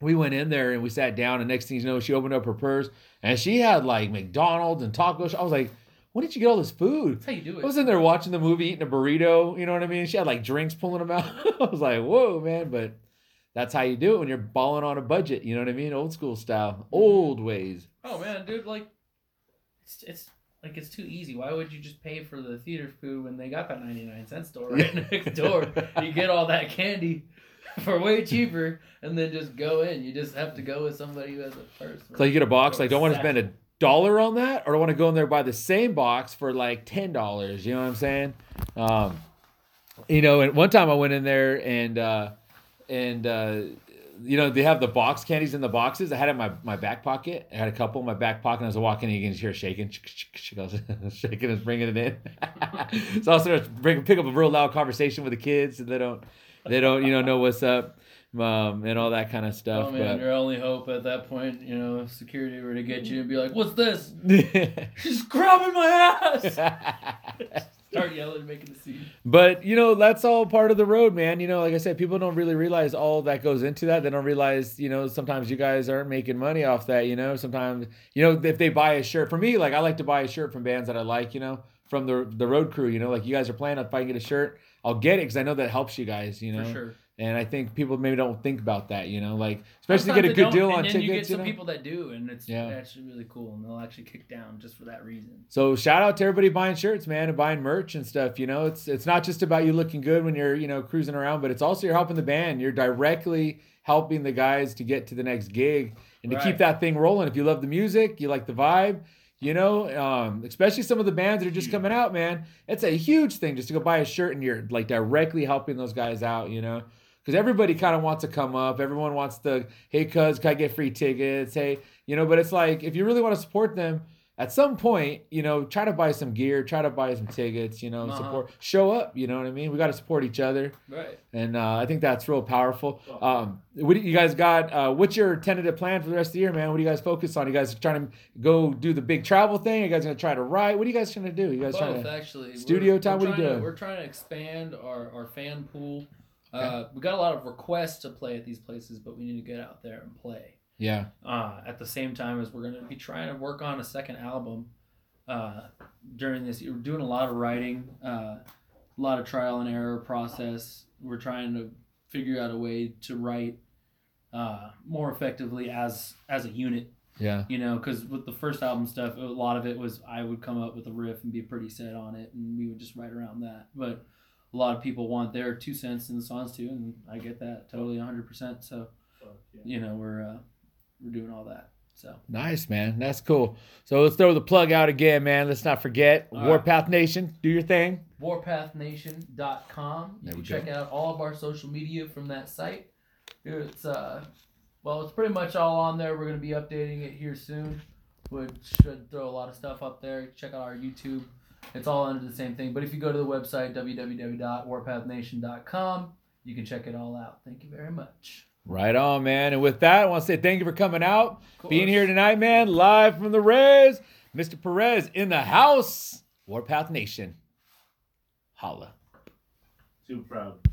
We went in there, and we sat down, and next thing you know, she opened up her purse, and she had like McDonald's and tacos. I was like, when did you get all this food? That's how you do it. I was in there watching the movie, eating a burrito, you know what I mean? She had like drinks pulling them out. I was like, whoa, man, but... That's how you do it when you're balling on a budget. You know what I mean? Old school style, old ways. Oh man, dude, like it's it's like it's too easy. Why would you just pay for the theater food when they got that ninety-nine cent store right next door? You get all that candy. for way cheaper and then just go in. You just have to go with somebody who has a purse. So you get a box, like, don't want to spend a dollar on that, or I want to go in there and buy the same box for like ten dollars. You know what I'm saying? Um, you know, and one time I went in there and, uh, and, uh, you know, they have the box candies in the boxes. I had it in my, my back pocket. I had a couple in my back pocket. And as I walk in, you can just hear shaking, shaking and bringing it in. So I also bring, pick up a real loud conversation with the kids, and they don't, they don't, you know, know what's up, um, and all that kind of stuff. Oh man, but your only hope at that point, you know, if security were to get you and be like, "What's this?" She's grabbing my ass. Start yelling, making the scene. But, you know, that's all part of the road, man. You know, like I said, people don't really realize all that goes into that. They don't realize, you know, sometimes you guys aren't making money off that, you know. Sometimes, you know, if they buy a shirt. For me, like, I like to buy a shirt from bands that I like, you know, from the the road crew, you know. Like, you guys are playing, if I can get a shirt, I'll get it because I know that helps you guys, you know. For sure. And I think people maybe don't think about that, you know, like, especially sometimes to get a good deal on tickets. And then you get some you know? people that do, and it's yeah. actually really cool, and they'll actually kick down just for that reason. So shout out to everybody buying shirts, man, and buying merch and stuff. You know, it's it's not just about you looking good when you're, you know, cruising around, but it's also you're helping the band. You're directly helping the guys to get to the next gig and to right. keep that thing rolling. If you love the music, you like the vibe. You know, um, especially some of the bands that are just coming out, man. It's a huge thing just to go buy a shirt, and you're like directly helping those guys out, you know, because everybody kind of wants to come up. Everyone wants to, hey, cuz, can I get free tickets? Hey, you know, but it's like, if you really want to support them at some point, you know, try to buy some gear, try to buy some tickets, you know, uh-huh. support, show up, you know what I mean? We got to support each other. Right. And uh, I think that's real powerful. Um, what do you guys got? Uh, what's your tentative plan for the rest of the year, man? What do you guys focus on? You guys trying to go do the big travel thing? You guys going to try to write? What are you guys trying to do? You guys Both, trying to actually. Studio we're, time? We're what are you doing? To, we're trying to expand our, our fan pool. Okay. Uh, we got a lot of requests to play at these places, but we need to get out there and play. Yeah. Uh, at the same time as we're going to be trying to work on a second album uh, during this year. We're doing a lot of writing, uh, a lot of trial and error process. We're trying to figure out a way to write uh, more effectively as as a unit. Yeah. You know, because with the first album stuff, a lot of it was I would come up with a riff and be pretty set on it, and we would just write around that. But a lot of people want their two cents in the songs too, and I get that totally one hundred percent. So, you know, we're... Uh, We're doing all that. So nice, man. That's cool. So let's throw the plug out again, man. Let's not forget all Warpath right. Nation. Do your thing. warpath nation dot com. You can check go. out all of our social media from that site. It's uh, well, it's pretty much all on there. We're gonna be updating it here soon, which should throw a lot of stuff up there. Check out our YouTube. It's all under the same thing. But if you go to the website w w w dot warpath nation dot com, you can check it all out. Thank you very much. Right on, man. And with that, I want to say thank you for coming out, being here tonight, man, live from the Rez. Mister Perez in the house. Warpath Nation. Holla. Too proud.